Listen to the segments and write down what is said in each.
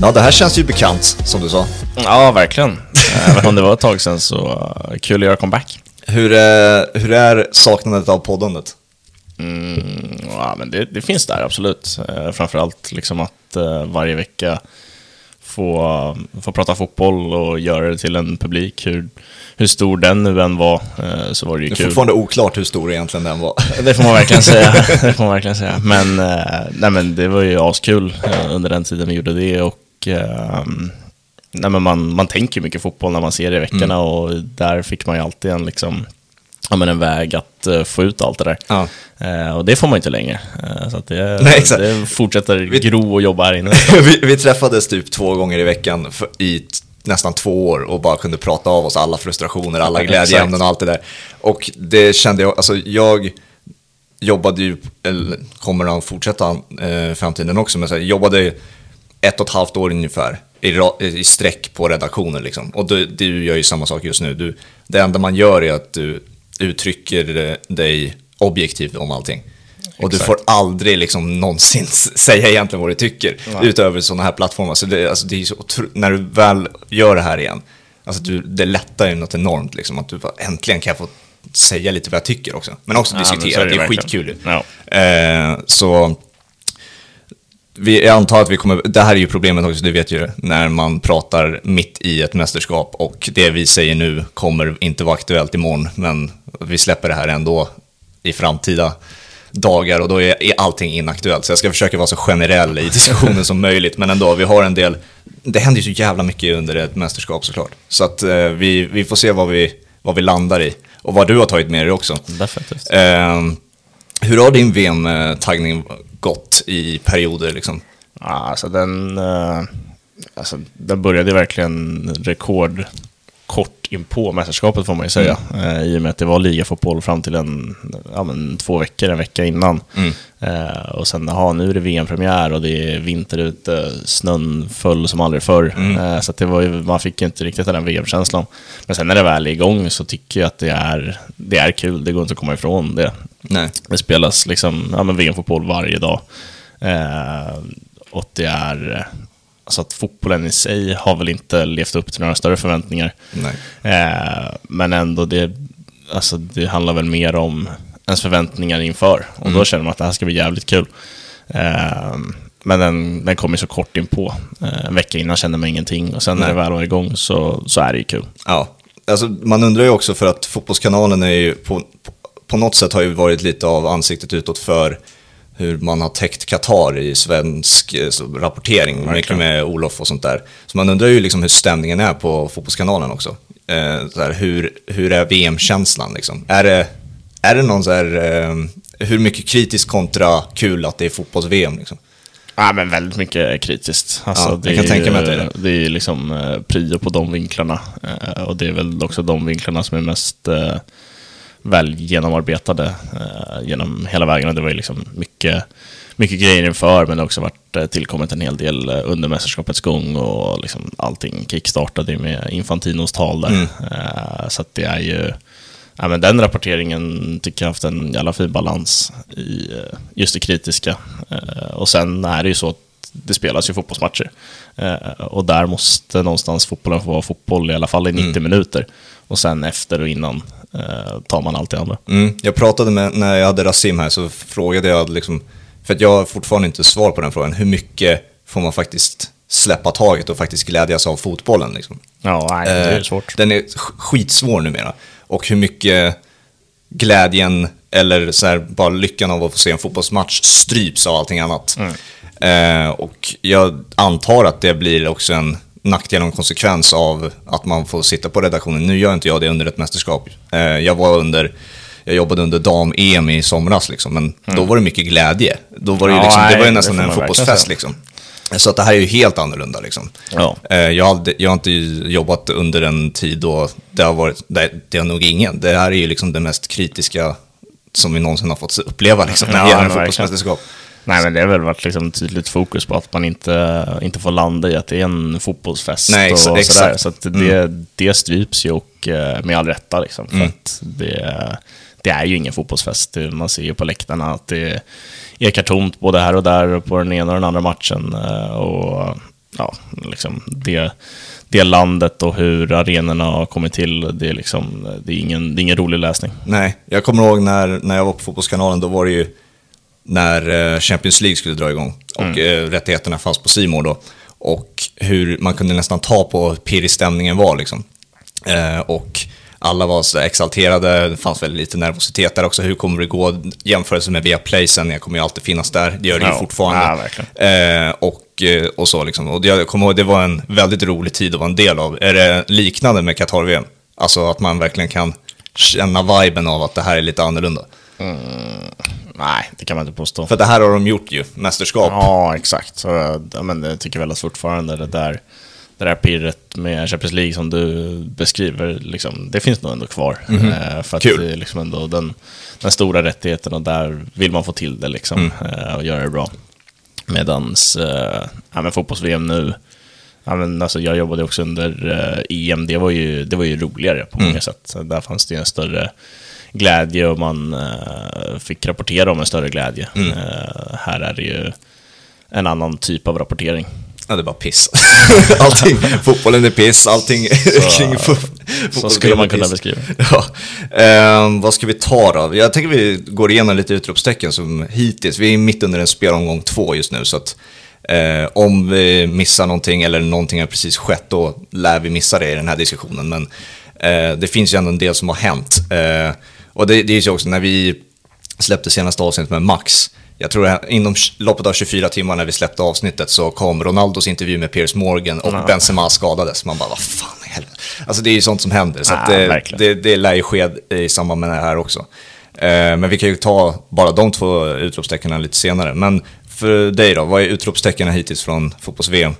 Ja, det här känns ju bekant, som du sa. Ja, verkligen. Även om det var ett tag sedan, så kul att göra comeback. Hur är saknandet av poddandet? Ja, men det finns där, absolut. Framförallt liksom att varje vecka få prata fotboll och göra det till en publik, hur stor den nu än var, så var det ju kul. Det är fortfarande oklart hur stor egentligen den var. Det får man verkligen säga. Men, nej, men det var ju askul under den tiden vi gjorde det, och nej, men man tänker mycket fotboll när man ser det i veckorna, och där fick man ju alltid en liksom, ja, men en väg att få ut allt det där. Ja. Och det får man inte längre. Så att det fortsätter gro och jobba här inne. vi träffades typ 2 gånger i veckan i nästan 2 år och bara kunde prata av oss alla frustrationer, alla glädjeämnen och allt det där. Och det kände jag, alltså jag jobbade ju, eller kommer att fortsätta framtiden också, men så här, jobbade 1,5 år ungefär i sträck på redaktionen liksom. Och du gör ju samma sak just nu. Det enda man gör är att du uttrycker dig objektivt om allting. Och du får aldrig liksom någonsin säga egentligen vad du tycker, utöver sådana här plattformar. Så det är så när du väl gör det här igen, alltså det lättar ju något enormt liksom, att du bara, äntligen kan jag få säga lite vad jag tycker också. Men också diskutera, det är skitkul. Så jag antar att vi kommer, det här är ju problemet också, du vet ju, när man pratar mitt i ett mästerskap och det vi säger nu kommer inte vara aktuellt imorgon, men vi släpper det här ändå i framtida dagar, och då är allting inaktuellt. Så jag ska försöka vara så generell i diskussionen som möjligt, men ändå, vi har en del, det händer ju så jävla mycket under ett mästerskap såklart. Så att vi får se vad vi landar i, och vad du har tagit med dig också. Definitivt. Hur har din VM-taggning gått i perioder liksom? Alltså den började verkligen rekordkort in på mästerskapet, får man ju säga. I och med att det var ligafotboll fram till en vecka innan. Och sen, nu är det VM-premiär och det är vinter ute, snön föll som aldrig förr. Så att det var ju, man fick ju inte riktigt den VM-känslan. Men sen när det väl är igång så tycker jag att det är kul, det går inte att komma ifrån det. Nej. Det spelas liksom, VM-fotboll varje dag, och det är, alltså att fotbollen i sig har väl inte levt upp till några större förväntningar. Nej. Men ändå, det handlar väl mer om ens förväntningar inför, och då känner man att det här ska bli jävligt kul. Men den kom ju så kort in på, en vecka innan kände man ingenting, och sen när det väl var igång så är det ju kul. Ja, alltså man undrar ju också, för att fotbollskanalen är ju på något sätt har ju varit lite av ansiktet utåt för hur man har täckt Qatar i svensk rapportering, mycket med Olof och sånt där. Så man undrar ju liksom hur stämningen är på fotbollskanalen också. Så här, hur är VM-känslan liksom? Är det någon så här, hur mycket kritiskt kontra kul att det är fotbolls-VM liksom? Ja, men väldigt mycket kritiskt. Alltså, ja, jag kan tänka mig att det är det. Det är liksom prio på de vinklarna, och det är väl också de vinklarna som är mest väl genomarbetade genom hela vägen, och det var ju liksom mycket grejer inför, men det har också varit tillkommit en hel del under mästerskapets gång, och liksom allting kickstartade med Infantinos tal där. Så att det är ju, ja, men den rapporteringen tycker jag haft en jävla fin balans i just det kritiska, och sen är det ju så att det spelas ju fotbollsmatcher, och där måste någonstans fotbollen få vara fotboll, i alla fall i 90 minuter, och sen efter och innan tar man allt det andra. Jag pratade med, när jag hade Rasim här, så frågade jag liksom, för att jag har fortfarande inte svar på den frågan, hur mycket får man faktiskt släppa taget och faktiskt glädjas av fotbollen liksom? Ja, nej, det är svårt. Den är skitsvår numera. Och hur mycket glädjen, eller så här, bara lyckan av att få se en fotbollsmatch stryps av allting annat. Och jag antar att det blir också en nackdel och konsekvens av att man får sitta på redaktionen. Nu gör inte jag det under ett mästerskap. Jag jobbade under dam-EM i somras liksom, men då var det mycket glädje. Då var det, liksom, det var ju nästan en fotbollsfest liksom. Så att det här är ju helt annorlunda liksom. Jag har inte jobbat under en tid då det har varit, det är nog ingen. Det här är ju liksom det mest kritiska som vi någonsin har fått uppleva liksom, när det gäller fotbollsmästerskap. Nej, men det har väl varit liksom tydligt fokus på att man inte får landa i att det är en fotbollsfest. Nej, och sådär. Så att det stryps ju, och med all rätta liksom, för att det är ju ingen fotbollsfest. Man ser ju på läktarna att det ekar tomt både här och där på den ena och den andra matchen. Och ja, liksom det landet och hur arenorna har kommit till, det är liksom, det är ingen rolig läsning. Nej, jag kommer ihåg när jag var på Fotbollskanalen, då var det ju när Champions League skulle dra igång och rättigheterna fanns på C More då, och hur man kunde nästan ta på pirrig stämningen var liksom. Och alla var så exalterade, det fanns väl lite nervositet där också. Hur kommer det gå jämförelse med Viaplay sen? Jag kommer ju alltid finnas där, det gör det ju fortfarande. Ja, och så liksom. Och jag kommer ihåg, det var en väldigt rolig tid att vara en del av. Är det liknande med Qatar VM? Alltså att man verkligen kan känna viben av att det här är lite annorlunda. Nej, det kan man inte påstå. För det här har de gjort ju, mästerskap. Ja, exakt. Så, men jag tycker väl att fortfarande det där pirret med Champions League som du beskriver liksom, det finns nog ändå kvar. För att det är liksom ändå den stora rättigheten, och där vill man få till det liksom, och göra det bra. Medans fotbolls-VM nu, alltså jag jobbade också under EM, det var ju roligare på många sätt. Så där fanns det en större glädje, och man fick rapportera om en större glädje. Här är det ju en annan typ av rapportering. Ja, det är bara piss. Allting, fotbollen är piss, allting så, kring så skulle man kunna beskriva. Ja. Vad ska vi ta då? Jag tänker vi går igenom lite utropstecken som hittills. Vi är mitt under en spelomgång 2 just nu, så att om vi missar någonting eller någonting har precis skett, då lär vi missa det i den här diskussionen. Men det finns ju ändå en del som har hänt. Och det är ju också när vi släppte senaste avsnittet med Max. Jag tror att inom loppet av 24 timmar när vi släppte avsnittet så kom Ronaldos intervju med Piers Morgan, och Benzema skadades. Man bara, vad fan i helvete. Alltså det är ju sånt som händer. Så att det lär ju ske i samband med det här också. Men vi kan ju ta bara de 2 utropstecknen lite senare. Men för dig då, vad är utropstecknen hittills från fotbolls-VM?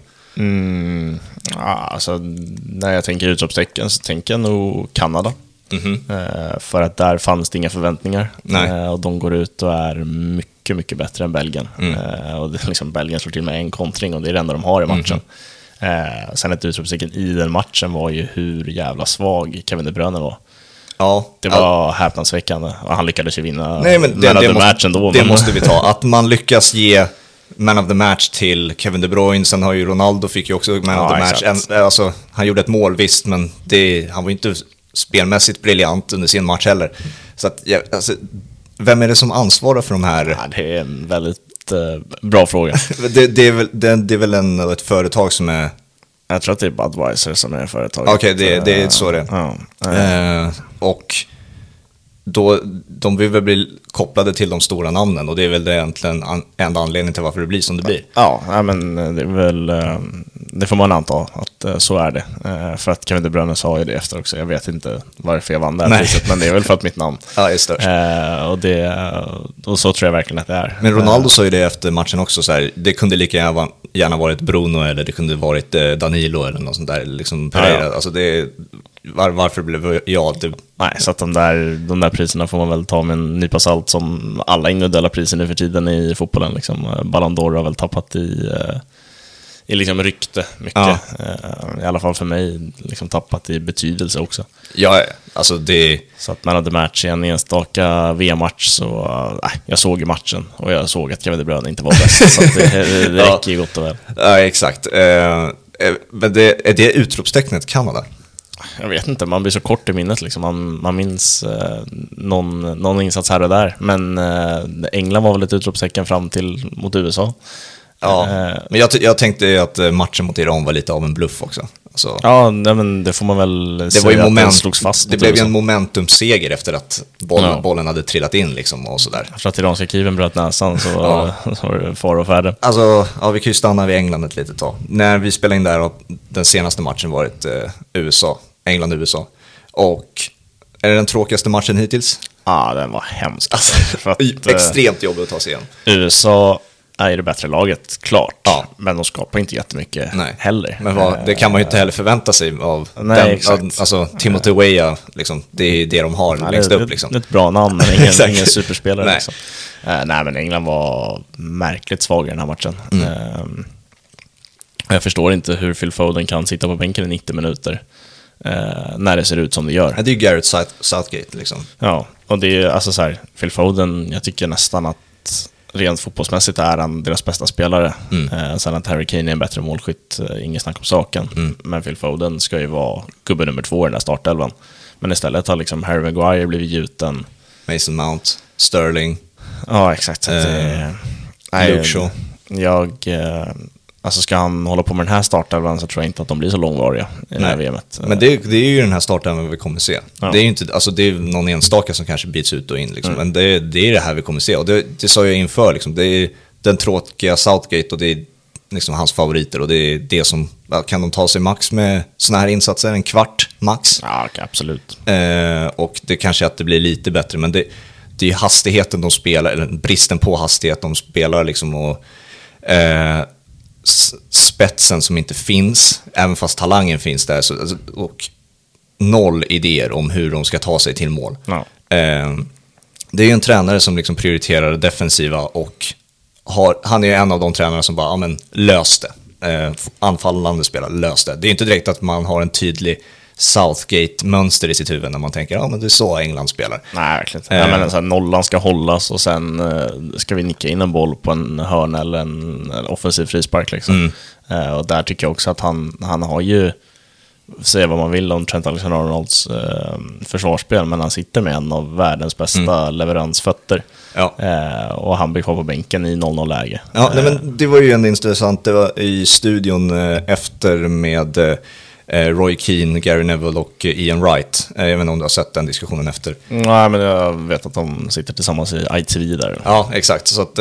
Alltså, när jag tänker utropstecken så tänker jag nog Kanada. För att där fanns det inga förväntningar. Och de går ut och är mycket, mycket bättre än Belgien. Och det, liksom, Belgien slår till med en kontring, och det är det enda de har i matchen. Sen ett utropstecken i den matchen var ju hur jävla svag Kevin De Bruyne var. Ja, det var häpnadsväckande. Och han lyckades ju vinna. Nej, men det måste vi ta. Att man lyckas ge man of the match till Kevin De Bruyne. Sen har ju Ronaldo fick ju också man of the match. Alltså, han gjorde ett mål visst, men han var inte spelmässigt briljant under sin match heller. Så att, alltså, vem är det som ansvarar för de här? Ja, det är en väldigt bra fråga. det är väl ett företag som är... Jag tror att det är Budweiser som är företaget. Okej, det är så det. Och då, de vill väl bli kopplade till de stora namnen, och det är väl det egentligen enda anledningen till varför det blir som det blir. Ja, men det är väl... Det får man anta att så är det. För att Kevin De Bruyne sa ju det efter också. Jag vet inte varför jag vann det här priset, men det är väl för att mitt namn är störst. Och så tror jag verkligen att det är. Men Ronaldo sa ju det efter matchen också. Så här, det kunde lika gärna varit Bruno, eller det kunde varit Danilo eller något sånt där. Liksom Pereira. Alltså det, varför blev jag det? Nej, så att de där priserna får man väl ta med en nypa salt, som alla individuella priser nu för tiden i fotbollen. Liksom. Ballon d'Or har väl tappat i liksom rykte mycket, i alla fall för mig, liksom tappat i betydelse också. Ja, alltså det... Så att man hade match i en enstaka VM-match, så jag såg ju matchen, och jag såg att Kevin De Bruyne inte var bäst. Så att det räcker ju gott och väl. Ja, exakt. Men är det utropstecknet Kanada? Jag vet inte, man blir så kort i minnet liksom. Man minns någon insats här och där. Men England var väl ett utropstecken fram till mot USA. Ja, men jag tänkte ju att matchen mot Iran var lite av en bluff också. Alltså, men det får man väl det säga var ju att den slogs fast. Det blev ju en momentumseger efter att bollen hade trillat in liksom, och sådär. Efter att iranska kiven bröt näsan så var det far och färde. Alltså, vi kan ju stanna vid England ett litet tag. När vi spelade in där har den senaste matchen varit England-USA. Och är det den tråkigaste matchen hittills? Den var hemskt. Alltså, extremt jobbigt att ta sig igen. USA... är det bättre laget, klart. Ja. Men de skapar inte jättemycket heller. Men det kan man ju inte heller förvänta sig av dem. Alltså Timothy Weah, liksom, det är det de har längst upp. Liksom. Ett bra namn, men ingen superspelare. Nej. Liksom. Nej, men England var märkligt svag i den här matchen. Mm. Jag förstår inte hur Phil Foden kan sitta på bänken i 90 minuter när det ser ut som det gör. Det är ju Gareth Southgate liksom. Ja, och det är alltså så här, Phil Foden, jag tycker nästan att rent fotbollsmässigt är han deras bästa spelare. Sen att Harry Kane är en bättre målskytt, ingen snack om saken. Men Phil Foden ska ju vara gubbe nummer 2 i den här startelvan. Men istället har liksom Harry Maguire blivit gjuten, Mason Mount, Sterling. Ja, exakt. Luke Shaw. Alltså ska han hålla på med den här startelvan så tror jag inte att de blir så långvariga i det här VMet. Men det är ju den här startelvan vi kommer se. Ja. Det är ju inte, alltså det är någon enstaka som kanske byts ut och in liksom. Men det är det här vi kommer se. Och det sa jag inför liksom. Det är den tråkiga Southgate och det är liksom hans favoriter. Och det är det som, kan de ta sig max med såna här insatser? En kvart max? Ja, absolut. Och det kanske att det blir lite bättre. Men det är ju hastigheten de spelar, eller bristen på hastighet de spelar liksom, och spetsen som inte finns, även fast talangen finns där, så, och noll idéer om hur de ska ta sig till mål. Det är ju en tränare som liksom prioriterar det defensiva, och han är ju en av de tränare som bara löste anfallande spelare, löste. Det är ju inte direkt att man har en tydlig Southgate-mönster i sitt huvud när man tänker, men det är så England spelar. Nej, verkligen. Men så här, nollan ska hållas och sen ska vi nicka in en boll på en hörn eller en offensiv frispark liksom. Och där tycker jag också att han har ju, säga vad man vill om Trent Alexander-Arnolds försvarsspel, men han sitter med en av världens bästa leveransfötter. Ja. Och han blir kvar på bänken i 0-0-läge. Ja, men det var ju en intressant, det var i studion efter med Roy Keane, Gary Neville och Ian Wright. Jag vet inte om du har sett den diskussionen efter. Nej, men jag vet att de sitter tillsammans i ITV där. Ja, exakt. Så att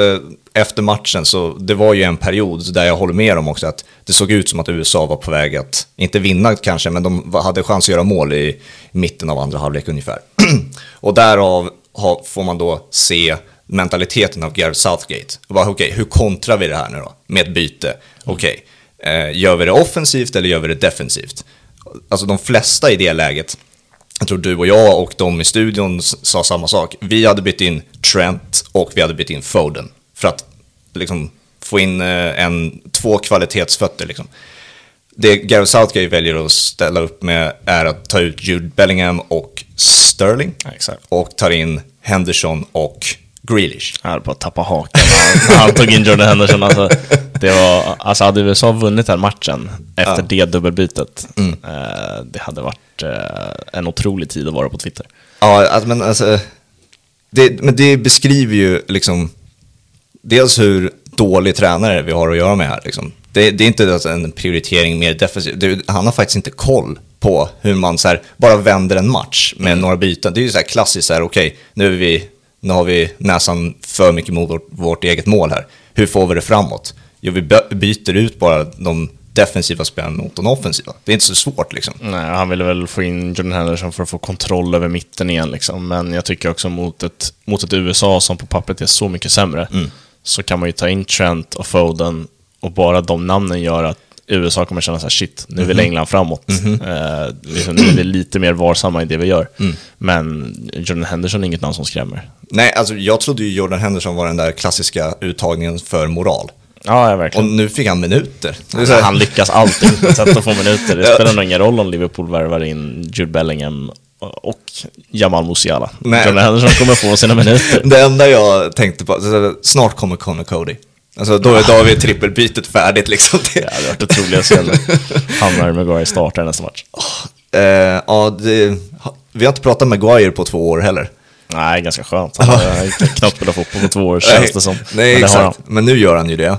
efter matchen, så det var ju en period där jag håller med dem också, att det såg ut som att USA var på väg att inte vinna kanske, men de hade chans att göra mål i mitten av andra halvlek ungefär. Och därav får man då se mentaliteten av Gareth Southgate. Okej, hur kontrar vi det här nu då? Med ett byte. Okej. Gör vi det offensivt eller gör vi det defensivt? Alltså de flesta i det läget, jag tror du och jag och de i studion sa samma sak. Vi hade bytt in Trent och vi hade bytt in Foden för att liksom få in två kvalitetsfötter liksom. Det Gareth Southgate väljer att ställa upp med är att ta ut Jude Bellingham och Sterling. Exakt. Och tar in Henderson och Grealish. Han hade bara tappat hakan när han tog in Jordan Henderson. Alltså hade USA vunnit den matchen efter det dubbelbytet, det hade varit en otrolig tid att vara på Twitter. Ja, men alltså det beskriver ju liksom dels hur dålig tränare vi har att göra med här liksom. Det är inte en prioritering mer defensiv. Han har faktiskt inte koll på hur man så här bara vänder en match med några byten. Det är ju så här klassiskt så här, okej, nu har vi näsan för mycket mot vårt eget mål här. Hur får vi det framåt? Jo, vi byter ut bara de defensiva spelarna mot de offensiva. Det är inte så svårt liksom. Nej, han ville väl få in Jordan Henderson för att få kontroll över mitten igen liksom. Men jag tycker också mot ett USA som på pappret är så mycket sämre, så kan man ju ta in Trent och Foden, och bara de namnen gör att USA kommer känna så här, shit, nu vill England framåt. Liksom, nu är vi lite mer varsamma i det vi gör. Men Jordan Henderson är inget namn som skrämmer. Nej, alltså jag trodde ju Jordan Henderson var den där klassiska uttagningen för moral. Ja, verkligen. Och nu fick han minuter. Alltså, han lyckas alltid på ett sätt att få minuter. Det spelar nog ingen roll om Liverpool värvar in Jude Bellingham och Jamal Musiala. Jordan Henderson kommer få sina minuter. Det enda jag tänkte på, snart kommer Connor Cody. Alltså då är vi trippelbytet färdigt liksom. Ja, det har varit otroliga scener. Hamnar Maguire startar nästa match. Vi har inte pratat med Maguire på 2 år heller. Nej, ganska skönt. Han har knappt spelat fotboll på 2 år, känns det som. Nej, men exakt. Men nu gör han ju det.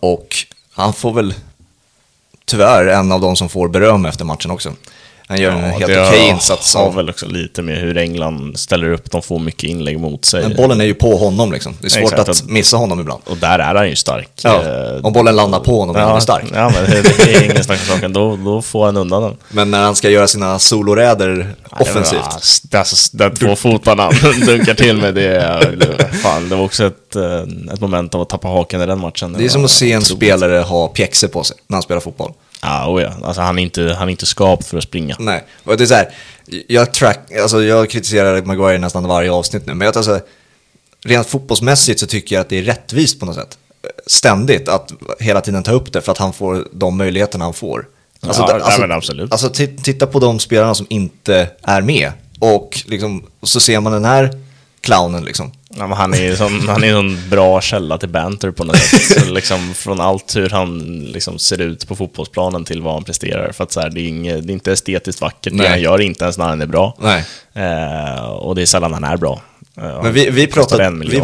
Och han får väl tyvärr en av de som får beröm efter matchen också. Han gör en helt okej insats. Det har väl också lite med hur England ställer upp. De får mycket inlägg mot sig. Men bollen är ju på honom liksom. Det är svårt att missa honom ibland. Och där är han ju stark. Ja. Om bollen landar på honom är han stark. Ja, men det är ingen snack om saken. Då får han undan den. Men när han ska göra sina soloräder offensivt. Där två fotarna dunkar till med det. Fan, det var också ett moment av att tappa haken i den matchen. Det är som att se en spelare ha pjäxor på sig när han spelar fotboll. Ja. Alltså, han är inte skapad för att springa. Nej. Och det är så här, jag kritiserar Maguire nästan varje avsnitt nu, men jag tror rent fotbollsmässigt så tycker jag att det är rättvist på något sätt. Ständigt att hela tiden ta upp det för att han får de möjligheterna han får. Absolut. Alltså titta på de spelarna som inte är med och liksom, så ser man den här clownen liksom. Ja, men han är en bra källa till banter på något sätt. Så liksom, från allt hur han liksom ser ut på fotbollsplanen till vad han presterar. För att så här, det är inte estetiskt vackert. Nej. Det han gör inte ens när han är bra. Nej. Och det är sällan han är bra. Men vi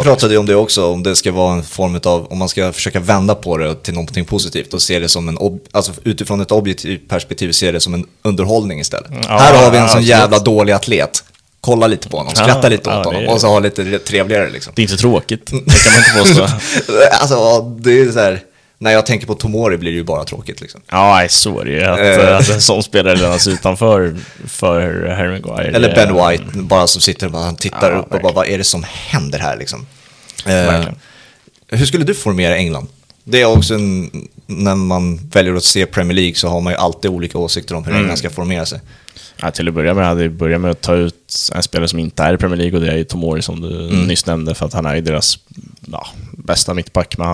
pratade ju om det också. Om det ska vara en form av, om man ska försöka vända på det till någonting positivt och se det som alltså utifrån ett objektivt perspektiv, se det som en underhållning istället. Ja, här har vi en sån jävla dålig atlet. Kolla lite på honom, skratta lite åt honom och så ha lite trevligare liksom. Det är inte tråkigt, det kan man inte påstå. Alltså, det är så här, när jag tänker på Tomori blir det ju bara tråkigt liksom. Ja, så är det ju att en sån spelare lämnas utanför för Harry Maguire. Eller Ben White, bara som sitter och bara tittar upp och bara, vad är det som händer här liksom? Hur skulle du formera England? Det är också när man väljer att se Premier League så har man ju alltid olika åsikter om hur England ska formera sig. Ja, till att börja med hade jag börjat med att ta ut en spelare som inte är i Premier League, och det är ju Tomori som du nyss nämnde, för att han är ju deras bästa mittback, men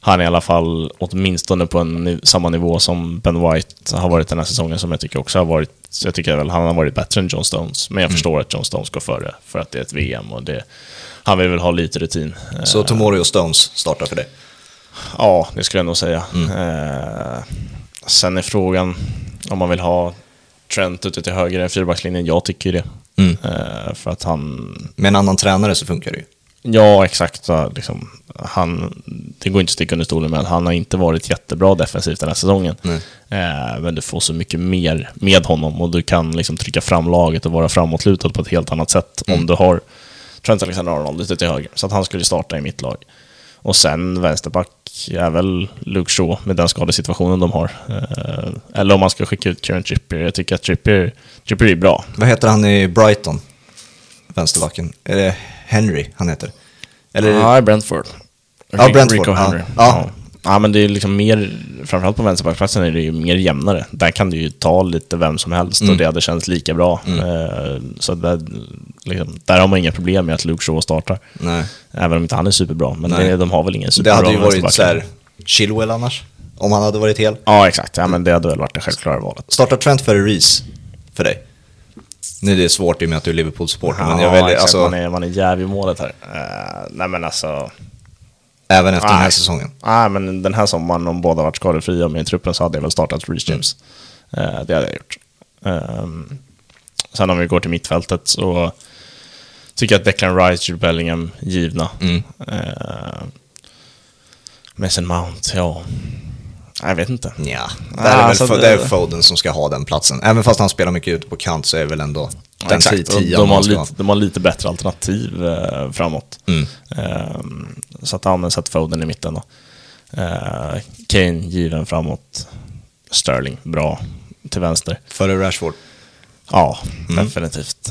han är i alla fall åtminstone på samma nivå som Ben White har varit den här säsongen, som jag tycker också har varit, jag tycker väl han har varit bättre än John Stones, men jag förstår att John Stones går före för att det är ett VM och det, han vill väl ha lite rutin. Så Tomori och Stones startar för det? Ja, det skulle jag nog säga. Sen är frågan om man vill ha Trent ute till höger i fyrbackslinjen. Jag tycker det. För att han... Med en annan tränare så funkar det ju. Ja, exakt. Liksom, det går inte att sticka under stolen med. Han har inte varit jättebra defensivt den här säsongen. Men du får så mycket mer med honom, och du kan liksom trycka fram laget och vara framåtlutad på ett helt annat sätt om du har Trent Alexander-Arnold ute till höger. Så att han skulle starta i mitt lag. Och sen vänsterback är väl Luke Shaw med den skadesituationen de har. Eller om man ska skicka ut Kieran Trippier. Jag tycker att Trippier är bra. Vad heter han i Brighton? Vänsterbacken. Är det Henry han heter? Eller... Ja, Brentford. Ja, Brentford. Ja, men det är liksom mer, framförallt på vänsterbackplatsen är det ju mer jämnare. Där kan du ju ta lite vem som helst och det hade känts lika bra. Så där har man inga problem med att Luke Shaw startar. Nej. Även om inte han är superbra, men de har väl ingen superbra. Det hade ju varit så här Chilwell annars, om han hade varit hel. Ja, exakt. Ja, men det hade väl varit det självklara valet. Startar Trent för Reece för dig? Nu är det svårt i och med att du är Liverpool-supporter. Ja, men jag väljer, alltså... man är jävlig i målet här. Nej, men alltså... Även efter den här säsongen? Nej, men den här sommaren, om båda varit skadefria med i truppen, så hade jag väl startat Reece James. Det hade jag gjort. Sen om vi går till mittfältet så tycker jag att Declan Rice, Jude Bellingham givna. Mason Mount, jag vet inte. Ja, det är väl det är Foden som ska ha den platsen. Även fast han spelar mycket ute på kant så är väl ändå den tio. De har lite bättre alternativ framåt. Så att han satt Foden i mitten då. Kane given framåt. Sterling bra till vänster. Före Rashford. Ja, definitivt.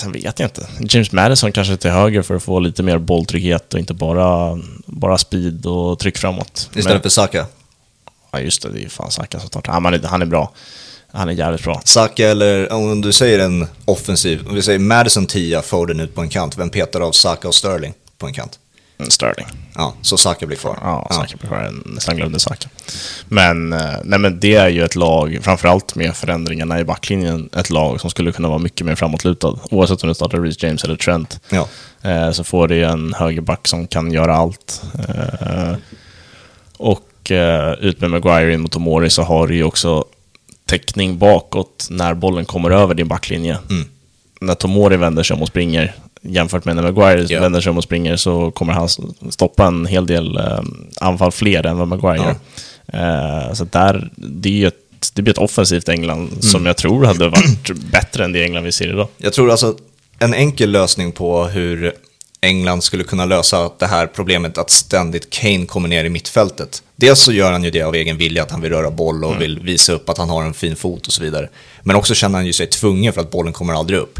Sen vet jag inte. James Madison kanske till höger för att få lite mer bolltrygghet och inte bara speed och tryck framåt. Istället för Saka? Ja, just det. Det är ju fan Saka som startar. Han är bra. Han är jävligt bra. Saka, eller om du säger en offensiv, om vi säger Madison 10, Foden ut på en kant. Vem petar av Saka och Sterling på en kant? Sterling. Ja, så Saka blir kvar. Ja, Saka blir kvar. Nästan glömde Saka. Men det är ju ett lag, framförallt med förändringarna i backlinjen, ett lag som skulle kunna vara mycket mer framåtlutad. Oavsett om du startar Reece James eller Trent, så får det en högerback som kan göra allt. Och ut med Maguire in mot Tomori, så har du ju också täckning bakåt när bollen kommer över din backlinje. När Tomori vänder sig om och springer, jämfört med när Maguire vänder sig om och springer, så kommer han stoppa en hel del anfall fler än vad Maguire gör. Så där, det är ju ett det blir ett offensivt England som jag tror hade varit bättre än det England vi ser idag. Jag tror alltså en enkel lösning på hur England skulle kunna lösa det här problemet att ständigt Kane kommer ner i mittfältet. Dels så gör han ju det av egen vilja, att han vill röra boll och vill visa upp att han har en fin fot och så vidare. Men också känner han ju sig tvungen för att bollen kommer aldrig upp.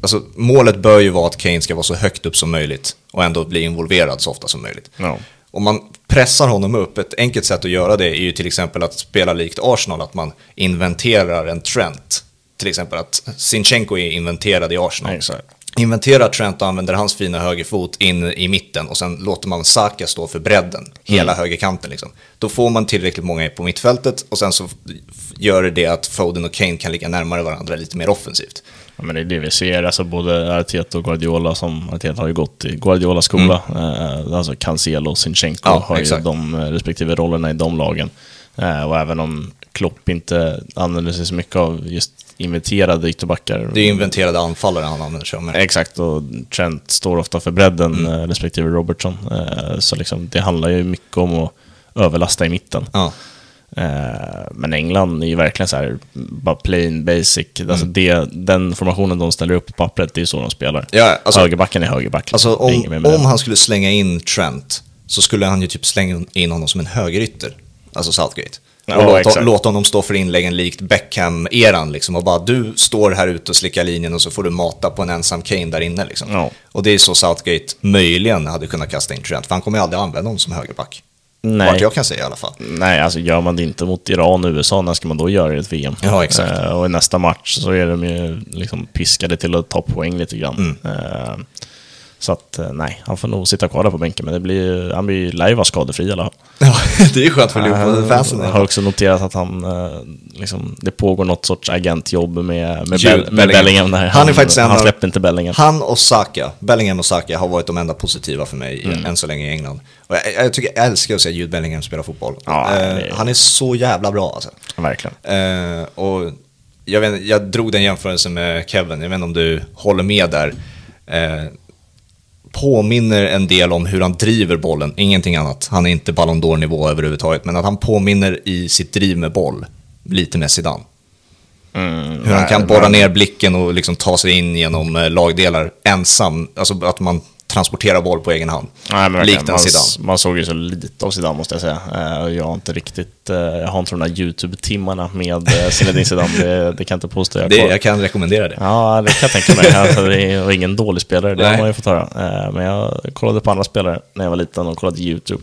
Alltså, målet bör ju vara att Kane ska vara så högt upp som möjligt och ändå bli involverad så ofta som möjligt. Ja. Om man pressar honom upp, ett enkelt sätt att göra det är ju till exempel att spela likt Arsenal, att man inventerar en Trent. Till exempel att Zinchenko är inventerad i Arsenal. Nej, exakt. Inventerar Trent och använder hans fina högerfot in i mitten och sen låter man Saka stå för bredden, hela högerkanten liksom. Då får man tillräckligt många på mittfältet och sen så gör det att Foden och Kane kan ligga närmare varandra lite mer offensivt. Ja, men det är det vi ser, alltså både Arteta och Guardiola, som Arteta har ju gått i Guardiolas skola, alltså Cancelo och Zinchenko har ju de respektive rollerna i de lagen, och även om Klopp inte använder sig så mycket av just inventerade ytterbackar. Det är inventerade anfallare han använder sig av. Exakt, och Trent står ofta för bredden, respektive Robertson, så liksom, det handlar ju mycket om att överlasta i mitten. Ja. Men England är ju verkligen så här bara plain basic, alltså den formationen de ställer upp på pappret, det är så de spelar. Ja, alltså, högerbacken är högerback. Alltså, om han skulle slänga in Trent så skulle han ju typ slänga in honom som en högerytter, alltså Southgate. Och låta honom stå för inläggen likt Beckham-eran liksom, och bara du står här ute och slickar linjen och så får du mata på en ensam Kane där inne liksom. Ja. Och det är så Southgate möjligen hade kunnat kasta in Trent, för han kommer ju aldrig använda honom som högerback. Nej. Vart jag kan säga i alla fall. Nej, alltså gör man det inte mot Iran och USA, när ska man då göra det i ett VM? Ja, exakt. Och i nästa match så är de ju liksom piskade till att ta poäng lite grann. Så att nej, han får nog sitta kvar där på bänken, men det blir, han blir ju live skadefri i alla fall. Ja, det är ju skönt för Liverpool-fansen. Jag har också noterat att han liksom, det pågår något sorts agentjobb med Bellingham där. Han är faktiskt han släpper inte Bellingham. Han och Saka, Bellingham och Saka har varit de enda positiva för mig än så länge i England. Och jag tycker jag älskar att se Jude Bellingham spela fotboll. Ja, han är så jävla bra alltså. Verkligen. Och jag drog den jämförelsen med Kevin. Jag vet inte om du håller med där. Påminner en del om hur han driver bollen, ingenting annat. Han är inte Ballon d'Or-nivå överhuvudtaget, men att han påminner i sitt driv med boll lite med Zidane. Hur han kan borra ner blicken och liksom ta sig in genom lagdelar ensam, alltså att man transporterar boll på egen hand. Likt en Zidane. Man såg ju så lite av Zidane, måste jag säga. Jag har inte de där YouTube-timmarna med Zinedine Zidane. Det kan inte påstå. Jag kan rekommendera det. Ja, det kan jag tänka mig. Alltså, det var ingen dålig spelare, det har man ju fått höra. Men jag kollade på andra spelare när jag var liten och kollade YouTube.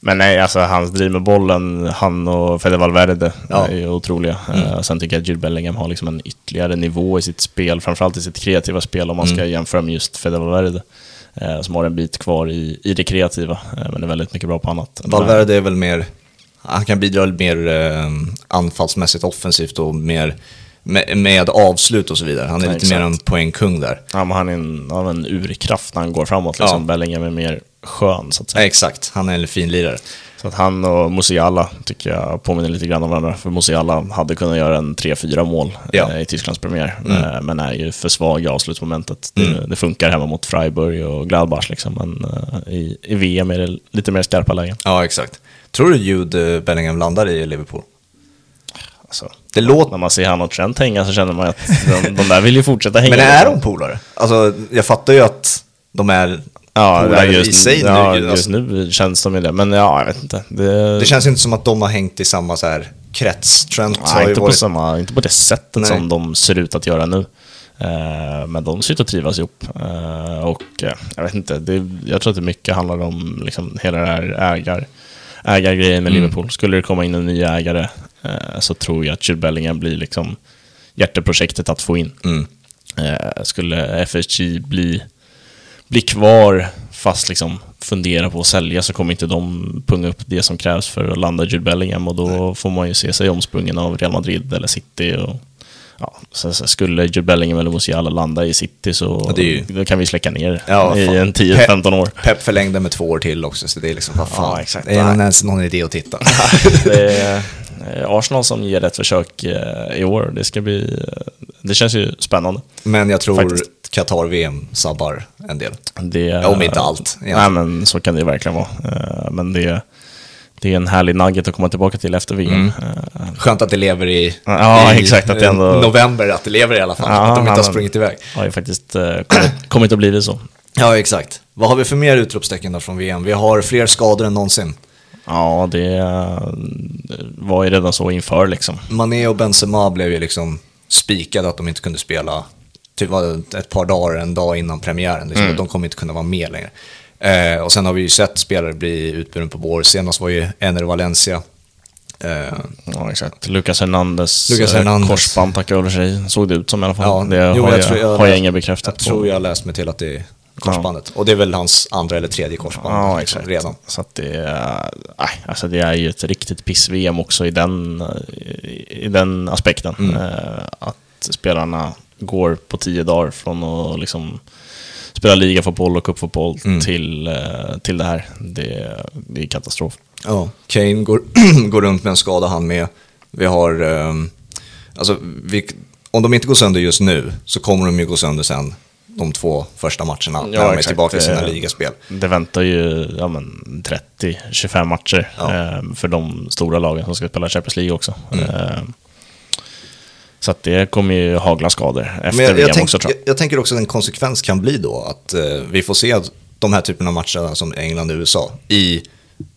Men nej, alltså hans driv med bollen, han och Fede Valverde är otroliga. Sen tycker jag att Jude Bellingham har liksom en ytterligare nivå i sitt spel, framförallt i sitt kreativa spel, om man ska jämföra med just Fede Valverde, som har en bit kvar i det kreativa, men är väldigt mycket bra på annat. Valverde är väl mer, han kan bidra mer anfallsmässigt offensivt och mer med avslut och så vidare. Han är lite mer en poängkung där. Ja, men han är en urkraft när han går framåt liksom. Bellingham är mer skön så att säga. Exakt, han är en fin lirare. Så att han och Musiala tycker jag påminner lite grann om varandra. För Musiala hade kunnat göra en 3-4 mål i Tysklands premiär, men är ju för svag i avslutsmomentet. Det funkar hemma mot Freiburg och Gladbach liksom, men i VM är det lite mer skarpa lägen. Ja, exakt. Tror du Jude Bellingham landar i Liverpool? Alltså, det låter, när man ser han och Trent hänga så känner man att de där vill ju fortsätta hänga. Men är de polare? Alltså, jag fattar ju att de är just nu känns de ju det. Men jag vet inte. Det känns inte som att de har hängt i samma så här krets. Trent har inte varit på samma, inte på det sättet som de ser ut att göra nu. Men de sitter och trivas ihop. Och jag vet inte. Jag tror att det mycket handlar om liksom hela det här ägargrejen med Liverpool. Skulle det komma in en ny ägare, så tror jag att Jude Bellingham blir liksom hjärteprojektet att få in. Skulle FSG bli kvar fast liksom fundera på att sälja, så kommer inte de punga upp det som krävs för att landa Jude Bellingham, och då får man ju se sig omsprungen av Real Madrid eller City. Och så skulle Jude Bellingham eller Musiala landa i City, så då kan vi släcka ner i en 10-15 år. Pep förlängde med 2 år till också, så det är liksom vad fan. Ja, exakt. Det är ens någon idé att titta. Det är Arsenal som ger ett försök i år. Det känns ju spännande. Men jag tror faktiskt Qatar-VM sabbar en del. Om inte allt. Nej, men så kan det verkligen vara. Men det det är en härlig nugget att komma tillbaka till efter VM. Skönt att det lever exakt, att det ändå... november, att det lever i alla fall, att de inte har sprungit iväg. Har ju faktiskt kommit att bli det så. Ja, exakt. Vad har vi för mer utropstecken då från VM? Vi har fler skador än någonsin. Ja, det var ju redan så inför liksom. Mané och Benzema blev ju liksom spikade att de inte kunde spela typ ett par dagar, en dag innan premiären liksom. De kommer inte kunna vara med längre. Och sen har vi ju sett spelare bli utburen på vår. Senast var ju Ener Valencia. Ja, exakt. Lucas Hernandez korsband tackade över sig. Såg det ut som i alla fall. Ja, det har jag inga bekräftat. Jag tror jag har läst mig till att det är korsbandet. Och det är väl hans andra eller tredje korsband. Ja, exakt. Redan. Så att det, alltså det är ju ett riktigt piss-VM också i den aspekten. Att spelarna går på 10 dagar från att liksom spela ligafotboll och cupfotboll till det här. Det är katastrof. Ja, Kane går runt med en skada han med. Vi har om de inte går sönder just nu så kommer de ju gå sönder sen de 2 första matcherna när de är tillbaka i sina ligaspel. Det väntar ju 30-25 matcher för de stora lagen som ska spela Champions League också. Så att det kommer ju hagla skador efter VM också, tror jag. Jag tänker också att en konsekvens kan bli då att vi får se att de här typen av matcher som England och USA i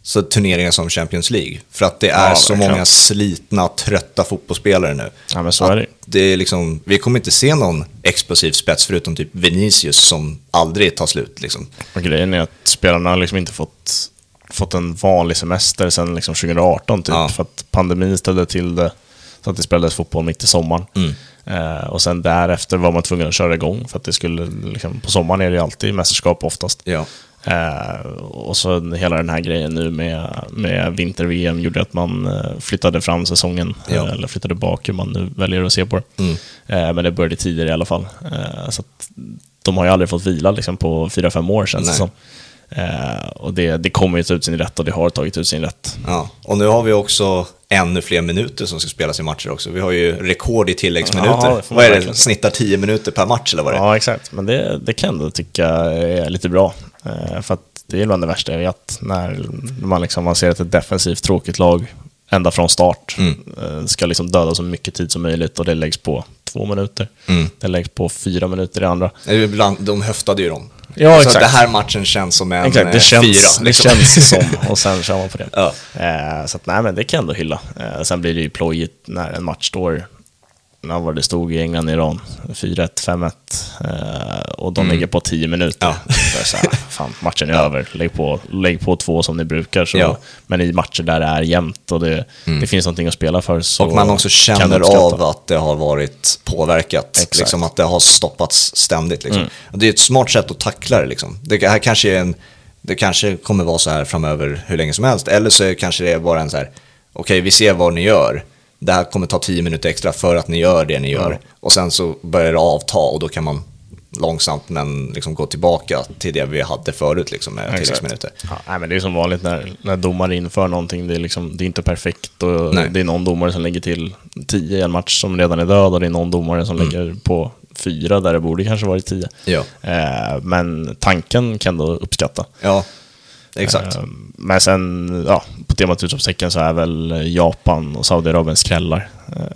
så turneringar som Champions League, för att det är så många slitna, trötta fotbollsspelare nu. Ja, men så är det. Det är liksom, vi kommer inte se någon explosiv spets förutom typ Vinicius som aldrig tar slut liksom. Och grejen är att spelarna liksom inte fått en vanlig semester sedan liksom 2018 typ, för att pandemin ställde till det. Så att det spelades fotboll mitt i sommaren. Och sen därefter var man tvungen att köra igång. För att det skulle, liksom, på sommaren är det ju alltid mästerskap oftast. Ja. Och så hela den här grejen nu med vinter-VM gjorde att man flyttade fram säsongen. Ja. Eller flyttade bak, hur man nu väljer att se på det. Men det började tidigare i alla fall. Så att de har ju aldrig fått vila liksom, på 4-5 år sedan. Så. Och det kommer ju ta ut sin rätt, och det har tagit ut sin rätt. Ja. Och nu har vi också ännu fler minuter som ska spelas i matcher också. Vi har ju rekord i tilläggsminuter. Ja, vad är det? Snittar 10 minuter per match eller vad det är? Ja, exakt. Men det kan jag tycka är lite bra. För att det är bland det värsta jag vet, när man, liksom, man ser att ett defensivt tråkigt lag ända från start ska liksom döda så mycket tid som möjligt, och det läggs på 2 minuter. Det läggs på 4 minuter i andra. Ibland, de höftade ju dem. Ja, så exakt. Det här matchen känns som en exakt, det känns, 4 liksom. Det känns som, och sen kör man på det. Ja. Så att, nej, men det kan ändå hylla. Sen blir det ju plojigt när en match står, när det stod i England och Iran 4-1, 5-1 och de ligger på 10 minuter. Ja. Så här, fan, matchen är över. Lägg på 2 som ni brukar så. Ja. Men i matcher där det är jämnt och det finns någonting att spela för, så och man också känner av att det har varit påverkat liksom, att det har stoppats ständigt liksom. Det är ett smart sätt att tackla det liksom. Det här kanske är det kanske kommer vara så här framöver hur länge som helst, eller så kanske det är bara en så här okej, vi ser vad ni gör. Det här kommer ta 10 minuter extra för att ni gör det ni gör. Och sen så börjar det avta, och då kan man långsamt men liksom gå tillbaka till det vi hade förut liksom, med tilläggsminuter. Ja, men det är som vanligt när domare inför någonting, det är, liksom, det är inte perfekt, och det är någon domare som lägger till 10 i en match som redan är död, och det är någon domare som lägger på 4 där det borde kanske varit 10. Ja. Men tanken kan då uppskatta. Ja. Exakt. Men sen på temat utropstecken så är väl Japan och Saudiarabien skrällar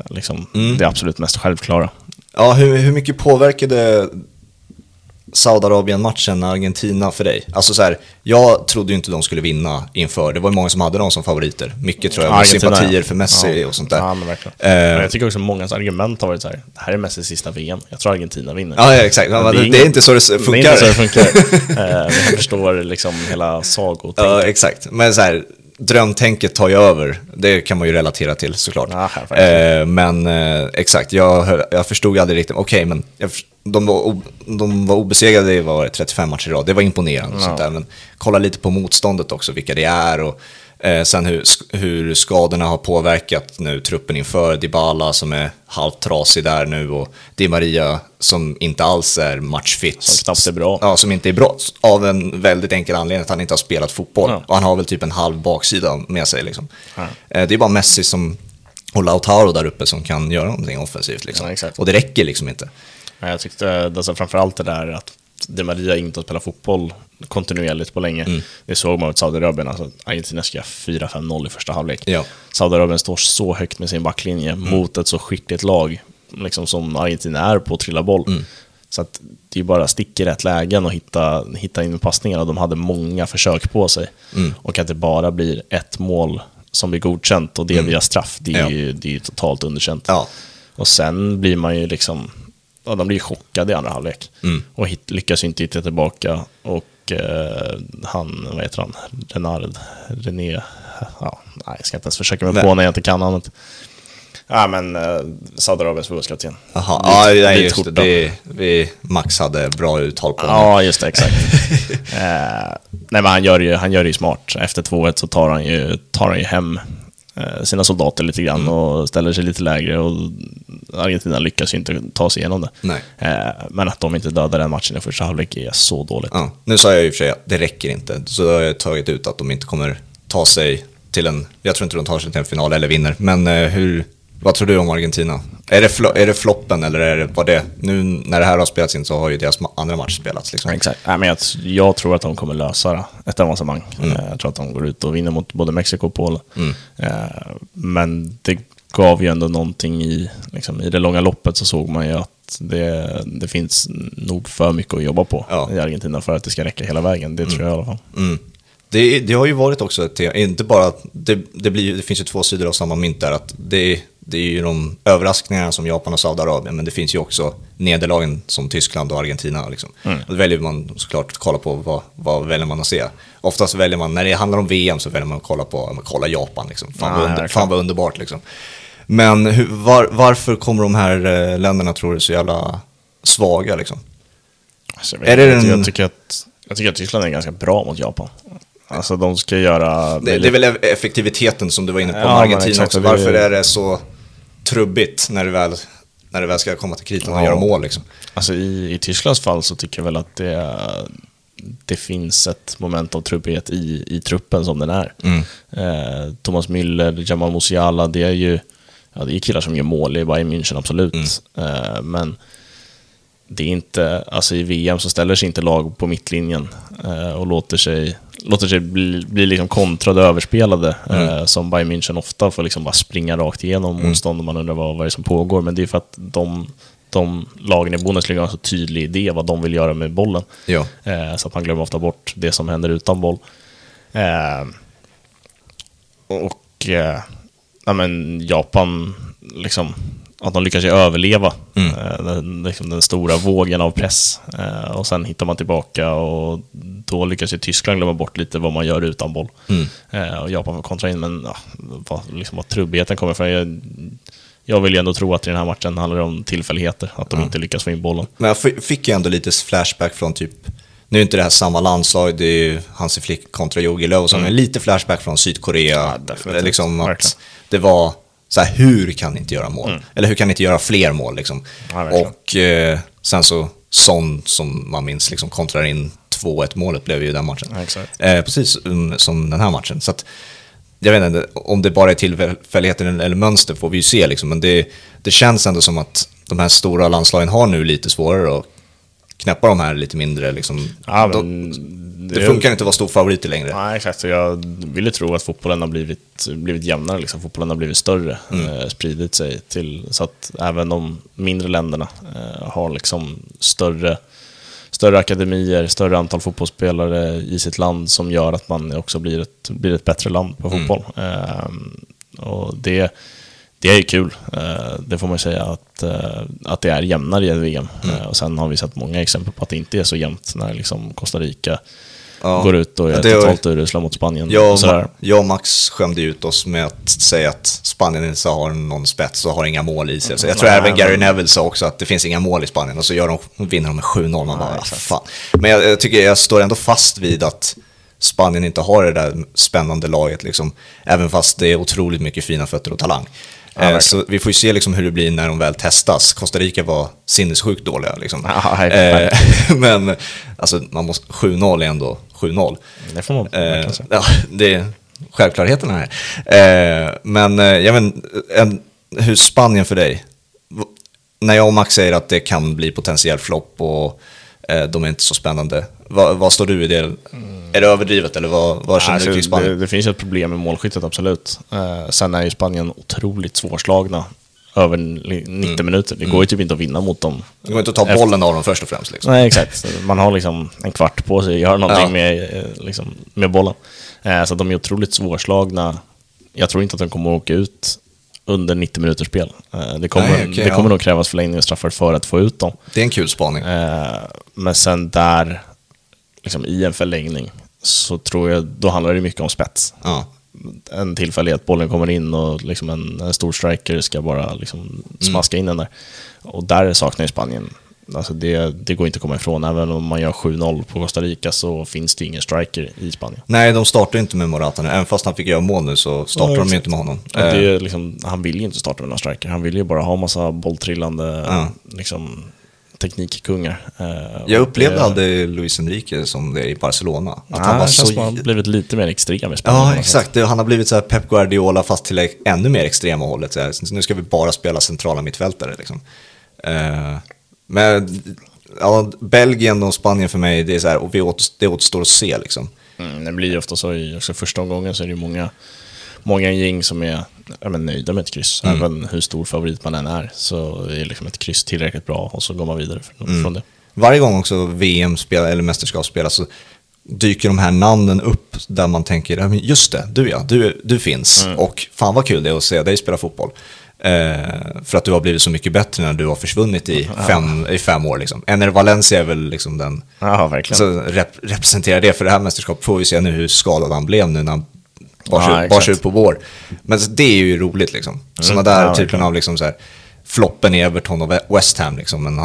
liksom. Det absolut mest självklara. Ja, hur mycket påverkade Saudiarabien-matchen Argentina för dig? Alltså så här, jag trodde ju inte de skulle vinna inför. Det var många som hade dem som favoriter. Mycket tror jag, sympatier för Messi och sånt där. Ja, men verkligen. Men jag tycker också att mångas argument har varit så här: det här är Messis sista VM. Jag tror Argentina vinner. Ja, exakt. Men det är inte så det funkar. Det är inte så det funkar. Jag förstår liksom hela sagotänket. Ja, exakt. Men så här, drömtänket tar ju över. Det kan man ju relatera till såklart. Ja, men exakt, jag förstod aldrig riktigt. Okej, men de var obesegrade i 35 matcher i rad. Det var imponerande. Sånt där. Men kolla lite på motståndet också, vilka det är. Och sen hur skadorna har påverkat nu truppen inför. Dybala som är halvt trasig där nu, och Di Maria som inte alls är matchfit, som knappt är bra. Ja, som inte är bra, av en väldigt enkel anledning att han inte har spelat fotboll. Och han har väl typ en halv baksida med sig liksom. Det är bara Messi och Lautaro där uppe som kan göra någonting offensivt liksom. Och det räcker liksom inte. Jag tyckte framförallt det där att De Maria inte har spelat fotboll kontinuerligt på länge. Mm. Det såg man mot Saudiarabien, alltså Argentina ska 4-5-0 i första halvlek. Ja. Saudiarabien står så högt med sin backlinje mot ett så skickligt lag liksom som Argentina är på att trilla boll. Mm. Så att det är bara stick i rätt lägen och hitta in passningarna, och de hade många försök på sig. Mm. Och att det bara blir ett mål som blir godkänt, och det via straff, det är ju totalt underkänt. Ja. Och sen blir man ju liksom, ja, de blir chockade i andra halvlek och lyckas inte hitta tillbaka, och han, vad heter han? René, ja, nej, jag ska inte ens försöka mig på när jag inte kan annat. Ja, men Saudiarabiens förbundskapten. Jaha, ja, just det. Vi Max hade bra uttal på honom. Ja, just det, exakt. Nej, men han gör det ju smart. Efter 2-1 så tar han ju hem sina soldater lite grann och ställer sig lite lägre, och Argentina lyckas ju inte ta sig igenom det. Nej. Men att de inte dödar den matchen i första halvlek är så dåligt. Ja. Nu sa jag ju för sig att det räcker inte, så har jag tagit ut att de inte kommer ta sig till en, jag tror inte de tar sig till en final eller vinner, men vad tror du om Argentina? Är det floppen, eller var det? Nu när det här har spelats in så har ju deras andra match spelats liksom. Exakt. Nej, men jag tror att de kommer lösa ett avancemang. Jag tror att de går ut och vinner mot både Mexiko och Polen. Men det gav ju ändå någonting i det långa loppet, så såg man ju att det finns nog för mycket att jobba på i Argentina för att det ska räcka hela vägen. Det tror jag i alla fall. Mm. Det har ju varit också ett tema, inte bara det finns ju två sidor av samma mynt där, att det är ju de överraskningarna som Japan och Saudiarabien, men det finns ju också nederlagen som Tyskland och Argentina liksom. Och då väljer man såklart att kolla på vad väljer man att se. Oftast väljer man, när det handlar om VM så väljer man att kolla Japan liksom. Fan vad underbart liksom. Men varför kommer de här länderna, tror du, så jävla svaga liksom? Alltså, jag tycker att Tyskland är ganska bra mot Japan. Alltså de ska göra... Det är väl effektiviteten som du var inne på, Argentina också. Varför är det så trubbigt när det väl ska komma till kritan och göra mål liksom? Alltså i Tysklands fall så tycker jag väl att det finns ett moment av trubbighet i truppen som den är. Thomas Müller, Jamal Musiala, det är ju det är killar som gör mål i Bayern München, absolut. Men det är inte, alltså i VM så ställer sig inte lag på mittlinjen och låter sig bli liksom kontrade, överspelade som Bayern München ofta får liksom bara springa rakt igenom motstånd, och man undrar vad det är som pågår, men det är för att de lagen i Bundesliga har så tydlig idé vad de vill göra med bollen, så att man glömmer ofta bort det som händer utan boll. Japan liksom, att de lyckas ju överleva den stora vågen av press, och sen hittar man tillbaka, och då lyckas ju Tyskland glömma bort lite vad man gör utan boll, och Japan får kontra in, men vad trubbigheten kommer från. Jag vill ju ändå tro att i den här matchen handlar det om tillfälligheter, att de inte lyckas få in bollen. Men jag fick ju ändå lite flashback från typ, nu är inte det här samma landslag, det är ju Hansi Flick kontra Jogi Löw, som är lite flashback från Sydkorea, liksom att det var så här, hur kan ni inte göra mål? Eller hur kan ni inte göra fler mål? Liksom? Ja, och sen så sånt som man minns liksom, kontrar in 2-1 målet blev ju den matchen. Ja, precis som den här matchen. Så att, jag vet inte om det bara är tillfälligheten eller mönster, får vi ju se. Liksom. Men det känns ändå som att de här stora landslagen har nu lite svårare att knäppa de här lite mindre. Liksom. Ja, men... Det funkar inte att vara stor favorit längre. Nej, exakt. Så jag ville tro att fotbollen har blivit jämnare. Liksom. Fotbollen har blivit större, spridit sig till, så att även de mindre länderna har liksom större akademier, större antal fotbollsspelare i sitt land, som gör att man också blir ett bättre land på fotboll. Och det är ju kul, det får man säga, att det är jämnare i VM. Och sen har vi sett många exempel på att det inte är så jämnt, när liksom Costa Rica går ut och är totalt urusla mot Spanien. Jag och Max skämde ut oss med att säga att Spanien inte har någon spets och har inga mål i sig. Så jag tror även Gary Neville sa också att det finns inga mål i Spanien, och så vinner de med 7-0. Man bara, fan. Men jag tycker jag står ändå fast vid att Spanien inte har det där spännande laget liksom, även fast det är otroligt mycket fina fötter och talang. Så vi får ju se liksom hur det blir när de väl testas. Costa Rica var sinnessjukt dåliga liksom. Men alltså, man måste 7-0 är ändå 7-0. Det får man det är självklarheten här. Men jag vet hur Spanien för dig. När jag och Max säger att det kan bli potentiell flopp, och de är inte så spännande. Vad står du i det? Är det överdrivet eller vad känner du till Spanien? Det finns ett problem med målskyttet, absolut. Sen är ju Spanien otroligt svårslagna över 90 minuter. Det går ju typ inte att vinna mot dem. Det går inte att ta bollen av dem först och främst liksom. Nej, exakt. Man har liksom en kvart på sig att göra någonting med bollen. Så de är otroligt svårslagna. Jag tror inte att de kommer att åka ut under 90 minuters spel. Det kommer nog krävas förlängning och straffar för att få ut dem. Det är en kul spaning. Men sen där liksom i en förlängning så tror jag då handlar det mycket om spets. Ja. En tillfällighet, bollen kommer in och liksom en stor striker ska bara liksom smaska in den där. Och där saknar Spanien. Alltså det går inte att komma ifrån. Även om man gör 7-0 på Costa Rica så finns det ingen striker i Spanien. Nej, de startar inte med Morata nu. Även fast han fick göra mål nu så startar de inte med honom. Det är liksom, han vill ju inte starta med någon striker. Han vill ju bara ha massa bolltrillande liksom, teknikkungar. Jag upplevde aldrig Luis Enrique som det är i Barcelona. Han har blivit lite mer extrem i Spanien. Ja, exakt. Han har blivit så här Pep Guardiola fast till ännu mer extrema hållet. Så här. Så nu ska vi bara spela centrala mittfältare liksom. Men ja, Belgien och Spanien för mig det är så här, och det återstår att se liksom. Det blir ju ofta så i första omgången så är det ju många gäng som är nöjda med ett kryss. Även hur stor favorit man än är så är liksom ett kryss tillräckligt bra och så går man vidare från det. Varje gång också VM spelar eller mästerskap spelas så dyker de här namnen upp där man tänker ja, men just det, du finns och fan vad kul det är att se dig spela fotboll. För att du har blivit så mycket bättre när du har försvunnit i 5 år liksom. Ener Valencia är väl liksom den så representerar det för det här mästerskapet. Får vi se nu hur skadad han blev nu när han bars ut på vår. Men det är ju roligt liksom. Sådana där typen av liksom så här, floppen i Everton och West Ham liksom. Men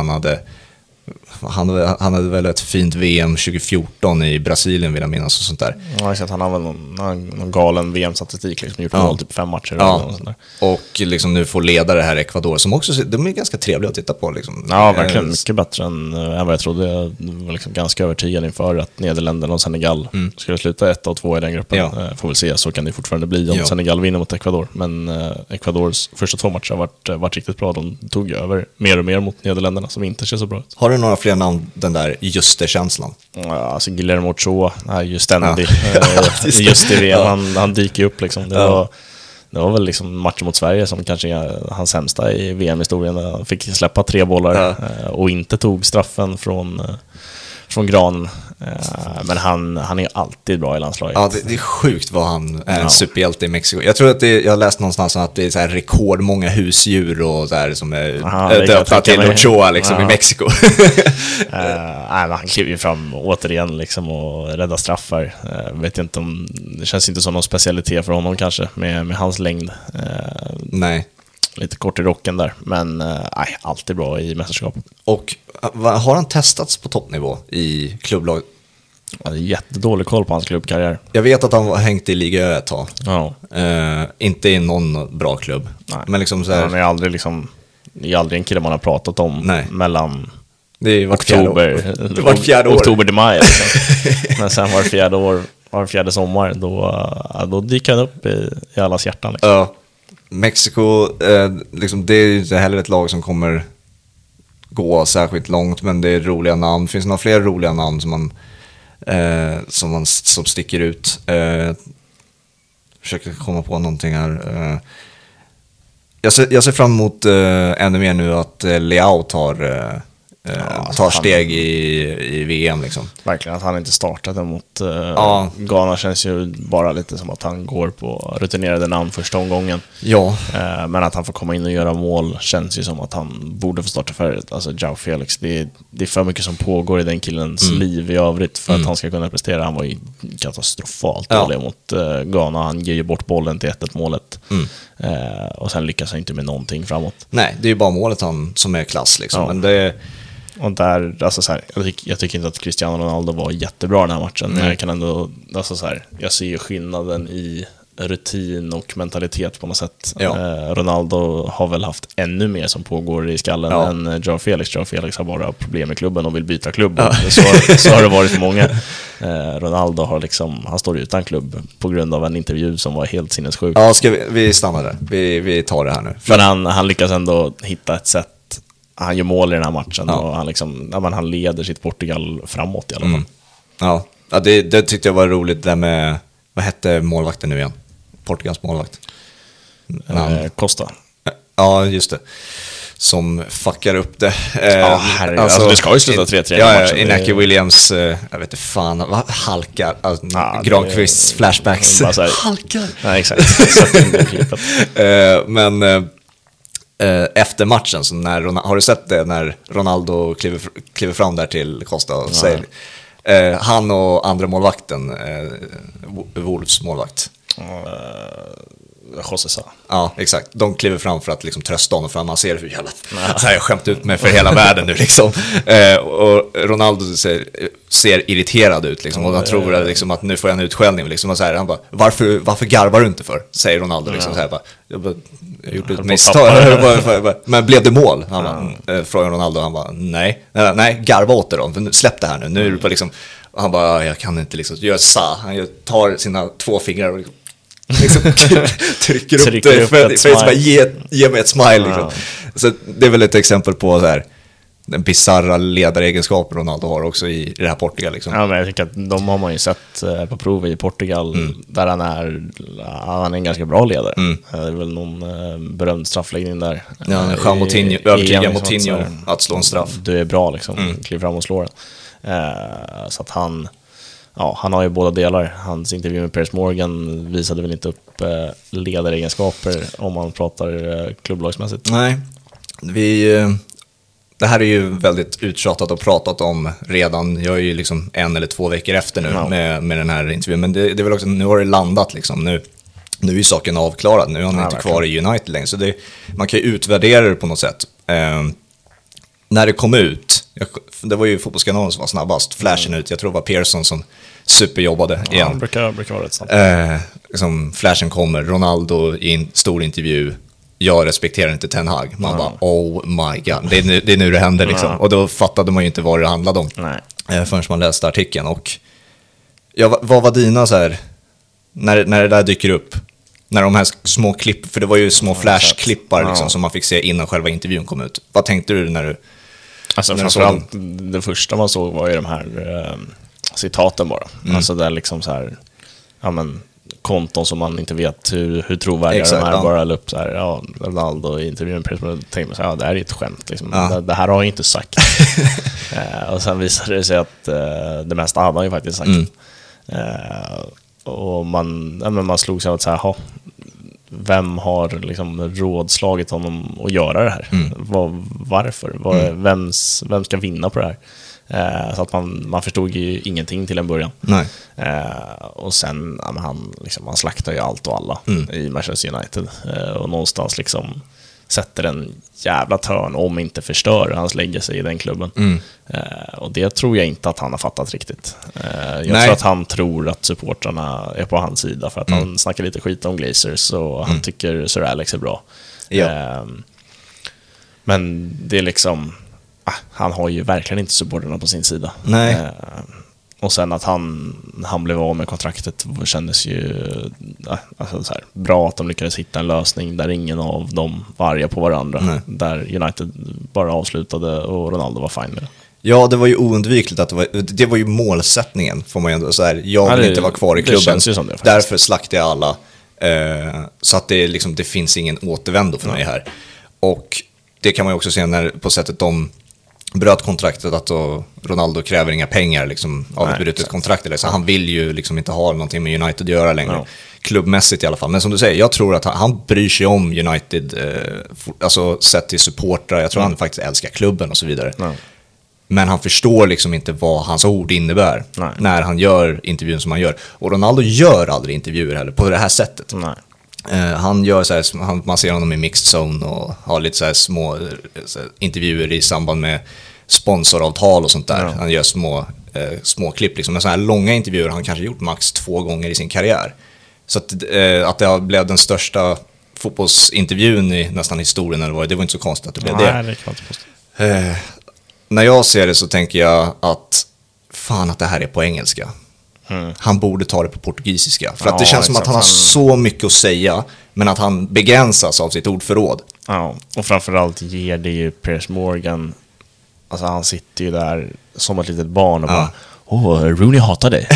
han hade väl ett fint VM 2014 i Brasilien vill jag minnas och sånt där. Ja, så att han har väl någon galen VM-statistik liksom, gjort mål typ 5 matcher och sånt där. Och liksom nu får leda det här Ecuador som också de är ganska trevliga att titta på liksom. Ja, verkligen mycket bättre än vad jag trodde. Jag var liksom ganska övertygad inför att Nederländerna och Senegal skulle sluta 1 och 2 i den gruppen. Får väl se, så kan det fortfarande bli om Senegal vinner mot Ecuador, men Ecuadors första 2 matcher har varit riktigt bra. De tog över mer och mer mot Nederländerna som inte ser så bra ut. Har du några fler namn, den där just-känslan? Ja, alltså Guillermo Ochoa är ju ständig. Just i VM, han dyker upp liksom. Det var väl liksom matchen mot Sverige som kanske är hans sämsta i VM-historien. Han fick släppa 3 bollar och inte tog straffen från Gran. Men han är alltid bra i landslaget. Ja, det är sjukt vad han är en superhjälte i Mexiko. Jag tror att jag läst någonstans att det är så här rekordmånga husdjur och så här som är döpta till Ochoa liksom i Mexiko. Han kliver ju fram återigen liksom och räddar straffar. Vet inte om det känns inte som någon specialitet för honom kanske med hans längd. Nej. Lite kort i rocken där, men nej, alltid bra i mästerskap. Och har han testats på toppnivå i klubblag? Jag har jättedålig koll på hans klubbkarriär. Jag vet att han har hängt i Liga ett tag. Ja. Inte i någon bra klubb. Nej. Men liksom så här... Han är aldrig liksom, det är aldrig en kille man har pratat om. Nej. Mellan det är vart fjärde år. Oktober till maj liksom. Men sen var fjärde år, var fjärde sommar då dyker han upp i allas hjärtan liksom. Ja. Mexiko, liksom, det är ju inte heller ett lag som kommer gå särskilt långt, men det är roliga namn. Finns det några fler roliga namn som sticker ut? Försöker komma på någonting här. Jag ser fram emot ännu mer nu att Leao tar steg i VM liksom. Verkligen, att han inte startade mot Ghana känns ju bara lite som att han går på rutinerade namn första omgången. Ja. Men att han får komma in och göra mål känns ju som att han borde få starta förut. Alltså João Felix, det är för mycket som pågår i den killens liv i övrigt för att han ska kunna prestera. Han var ju katastrofalt dålig mot Ghana. Han ger ju bort bollen till 1-1 målet. Och sen lyckas han inte med någonting framåt. Nej, det är ju bara målet han som är klass liksom. Men det och där, alltså så här, jag tycker inte att Cristiano Ronaldo var jättebra den här matchen. Men jag kan ändå, alltså så här, jag ser ju skillnaden i rutin och mentalitet på något sätt. Ronaldo har väl haft ännu mer som pågår i skallen än João Felix. João Felix har bara problem med klubben och vill byta klubb. Så har det varit för många. Ronaldo har liksom, han står utan klubb på grund av en intervju som var helt sinnessjuk. Ja, ska vi stanna där? Vi tar det här nu. Men han lyckas ändå hitta ett sätt. han gör mål i den här matchen, ja. Och han, liksom, ja, men han leder sitt Portugal framåt i alla fall. Mm. Ja, ja, det tyckte jag var roligt där med, vad hette målvakten nu igen? Portugals målvakt. Costa. Ja, just det. Som fuckar upp det. Alltså det ska ju sluta 3-3. Ja, Inaki Williams, jag vet inte fan, halkar. Alltså, Granqvists flashbacks. Halkar. Nej, exakt. Så men efter matchen, så när, har du sett det när Ronaldo kliver fram där till Costa och säger, han och andra målvakten, Wolves målvakt. José. Ja, exakt. De kliver fram för att liksom trösta honom, för man ser hur jävla så här, jag skämt ut mig för hela världen nu liksom. Och Ronaldo ser irriterad ut liksom, och han tror att, liksom, att nu får jag en utskällning liksom, och så här, han bara, varför garvar du inte för? Säger Ronaldo liksom, så här, bara, jag gjorde ett misstag. Men blev det mål? Han bara, frågar Ronaldo, han bara nej, garva åt dem, för nu, släpp det här nu är det på liksom. Och han bara, jag kan inte liksom göra så. Han tar sina två fingrar och liksom trycker upp det för att ge mig ett smile liksom. Så det är väl ett exempel på så här, den bizarra ledaregenskapen Ronaldo har också i det här Portugal liksom. Ja, men jag tycker att de har man ju sett på prov i Portugal, där han är en ganska bra ledare. Det är väl någon berömd straffläggning där. Ja, Jean Moutinho, övertyga Moutinho att slå en straff. Du är bra liksom, kliv fram och slår den. Så att han har ju båda delar. Hans intervju med Piers Morgan visade väl inte upp ledaregenskaper om man pratar klubblagsmässigt. Nej, det här är ju väldigt uttjatat och pratat om redan. Jag är ju liksom 1 eller 2 veckor efter nu med den här intervjun. Men det är väl också, nu har det landat liksom. Nu är ju saken avklarad. Nu är han inte kvar i United längre. Så man kan ju utvärdera det på något sätt. När det kom ut, det var ju Fotbollskanalen som var snabbast, flashen ut. Jag tror det var Pearson som superjobbade igen. Han brukar vara rätt snabbt. Liksom, flashen kommer, Ronaldo i en stor intervju, jag respekterar inte Ten Hag. Man bara, oh my god, det är nu det händer liksom. Och då fattade man ju inte vad det handlade om förrän man läste artikeln. Och vad var dina så här, när det där dyker upp? När de här små klipp, för det var ju små flashklippar liksom, som man fick se innan själva intervjun kom ut. Vad tänkte du när du... Alltså när framförallt det första man såg var ju de här citaten bara. Alltså där liksom så här, ja men, konton som man inte vet hur trovärdiga de är, bara höll upp så här, Ronaldo i intervjun, tänkte man så här, det här är ett skämt liksom. Det här har jag inte sagt. Och sen visade det sig att det mesta hade han ju faktiskt sagt. Och man slog sig åt så här, vem har liksom rådslagit honom att göra det här? Varför? Vem ska vinna på det här? Så att man förstod ju ingenting till en början. Nej. Och sen han slaktar ju allt och alla i Manchester United, och någonstans liksom sätter en jävla törn, om inte förstör hans legacy i den klubben. Och det tror jag inte att han har fattat riktigt. Jag tror att han tror att supportrarna är på hans sida, för att han snackar lite skit om Glazers, och han tycker Sir Alex är bra. Men det är liksom, han har ju verkligen inte supportrarna på sin sida. Nej. Och sen att han blev av med kontraktet kändes ju så här, bra att de lyckades hitta en lösning där ingen av dem var arga på varandra. Nej. Där United bara avslutade och Ronaldo var fine med det. Ja, det var ju oundvikligt att det var ju målsättningen, får man ju ändå så här, jag vill inte vara kvar i klubben. Det, därför slaktade jag alla, så att det liksom, det finns ingen återvändo för mig här. Och det kan man ju också se när, på sättet de bröt kontraktet, att Ronaldo kräver inga pengar liksom, av ett brutet kontrakt eller så. Han vill ju liksom inte ha någonting med United att göra längre, klubbmässigt i alla fall. Men som du säger, jag tror att han bryr sig om United, alltså sett till supportrar. Jag tror han faktiskt älskar klubben och så vidare. Men han förstår liksom inte vad hans ord innebär när han gör intervjun som han gör. Och Ronaldo gör aldrig intervjuer heller på det här sättet. Han gör så här, man ser honom i mixed zone och har lite så här små intervjuer i samband med sponsoravtal och sånt där. Han gör små klipp liksom. Men så här långa intervjuer har han kanske gjort max 2 gånger i sin karriär. Så att det blev den största fotbollsintervjun i nästan historien, eller vad det var inte så konstigt att det blev det. När jag ser det så tänker jag att fan, att det här är på engelska. Han borde ta det på portugisiska. För att det känns som att han har så mycket att säga, men att han begränsas av sitt ordförråd. Ja, och framförallt ger det ju Piers Morgan. Alltså han sitter ju där som ett litet barn och bara Rooney hatar dig.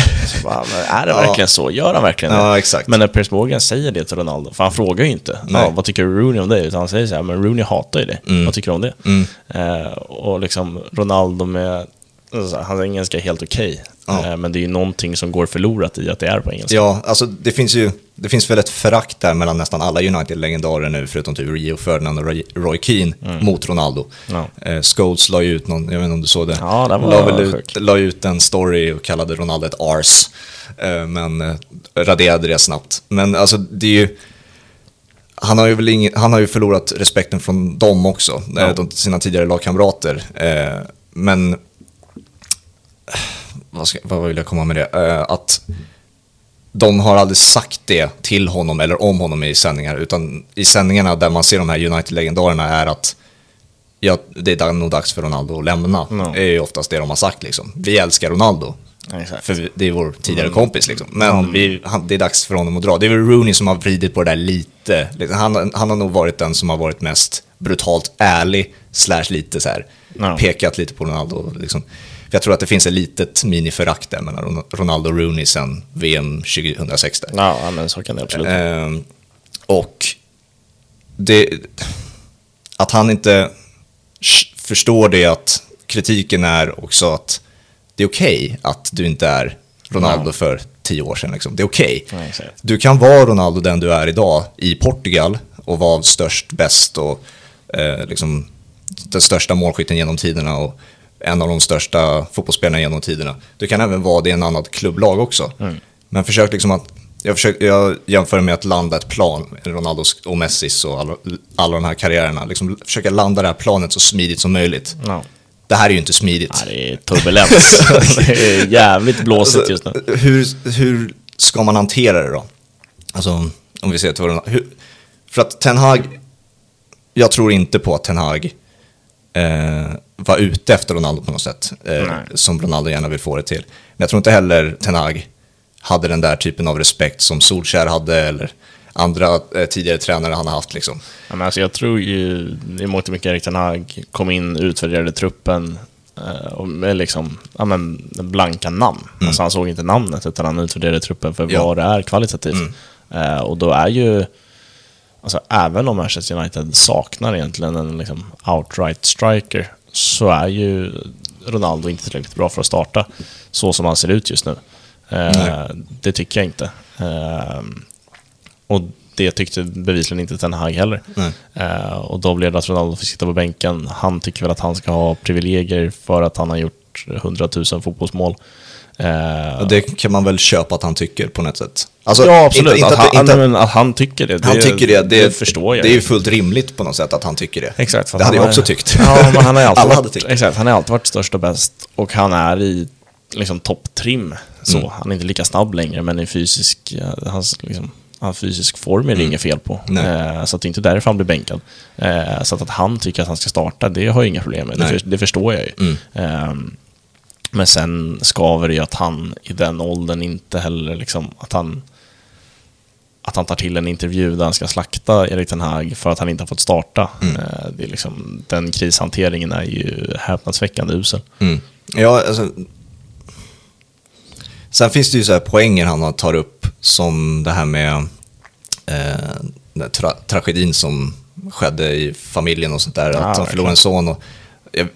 Är det verkligen så? Gör han verkligen det? Ja, exakt. Men när Piers Morgan säger det till Ronaldo, för han frågar ju inte vad tycker Rooney om dig, utan han säger så här, men Rooney hatar ju dig. Vad tycker du om det? Och liksom Ronaldo med hans engelska är helt okej. Men det är ju någonting som går förlorat i att det är på engelska. Ja, alltså det finns väl ett förakt där mellan nästan alla United-legendarer nu, förutom typ Rio Ferdinand och Roy Keane mot Ronaldo. Scholes la ut någon, jag vet inte om du såg det. Ja, det la ut en story och kallade Ronaldo ett ars, men raderade det snabbt. Men alltså det är ju, han har ju förlorat respekten från dem också, sina tidigare lagkamrater. Men vad vill jag komma med det? Att de har aldrig sagt det till honom eller om honom i sändningar, utan i sändningarna där man ser de här United-legendarerna är att det är nog dags för Ronaldo att lämna. Det är ju oftast det de har sagt liksom. Vi älskar Ronaldo. Exakt. För det är vår tidigare kompis liksom. Men det är dags för honom att dra. Det är väl Rooney som har vridit på det där lite. Han har nog varit den som har varit mest brutalt ärlig / lite så här, pekat lite på Ronaldo liksom. Jag tror att det finns ett litet miniförakt där mellan Ronaldo och Rooney sen VM 2006 där. Ja, men så kan det absolut. Och det, att han inte förstår det, att kritiken är också att det är okej att du inte är Ronaldo för 10 år sedan. Liksom. Det är okej. Du kan vara Ronaldo den du är idag i Portugal och vara störst, bäst och liksom den största målskytten genom tiderna och en av de största fotbollsspelarna genom tiderna. Du kan även vara det i en annan klubblag också. Men försök liksom att jag jämför med att landa ett plan, Ronaldos och Messis och alla de här karriärerna, liksom försöka landa det här planet så smidigt som möjligt. Det här är ju inte smidigt. Det är turbulens. Det är jävligt blåsigt just nu. Hur ska man hantera det då? Alltså om vi ser till, för att Ten Hag, jag tror inte på att Ten Hag var ute efter Ronaldo på något sätt, som Ronaldo gärna vill få det till. Men jag tror inte heller Ten Hag hade den där typen av respekt som Solskjaer hade eller andra tidigare tränare han har haft liksom. Ja, men alltså, jag tror ju i mångt och mycket Erik Ten Hag kom in, utvärderade truppen och med liksom blanka namn. Alltså, han såg inte namnet utan han utvärderade truppen för vad det är kvalitativt. Och då är ju, alltså, även om Manchester United saknar egentligen en liksom outright striker, så är ju Ronaldo inte tillräckligt bra för att starta så som han ser ut just nu. Det tycker jag inte. Och det tyckte bevisligen inte Ten Hag heller. Och då blev det att Ronaldo fick sitta på bänken. Han tycker väl att han ska ha privilegier för att han har gjort 100 000 fotbollsmål. Det kan man väl köpa att han tycker på något sätt. Alltså, ja, absolut. Att han tycker det. Han tycker det förstår jag. Det är ju fullt rimligt på något sätt att han tycker det. Exakt. Det hade jag också tyckt. Ja, men han har alltid varit störst och bäst. Och han är i liksom topptrim. Han är inte lika snabb längre, men i fysisk, hans fysisk form är det inget fel på. Så att det inte därför han blir bänkad. Så att han tycker att han ska starta, det har jag inga problem med. Det förstår jag ju. Men sen skaver det ju att han i den åldern inte heller liksom, att han tar till en intervju där han ska slakta Erik Ten Hag för att han inte har fått starta. Det är liksom, den krishanteringen är ju häpnadsväckande usel. Ja, alltså, sen finns det ju så här poänger han tar upp, som det här med tragedin som skedde i familjen och sånt där, att han förlorade en son och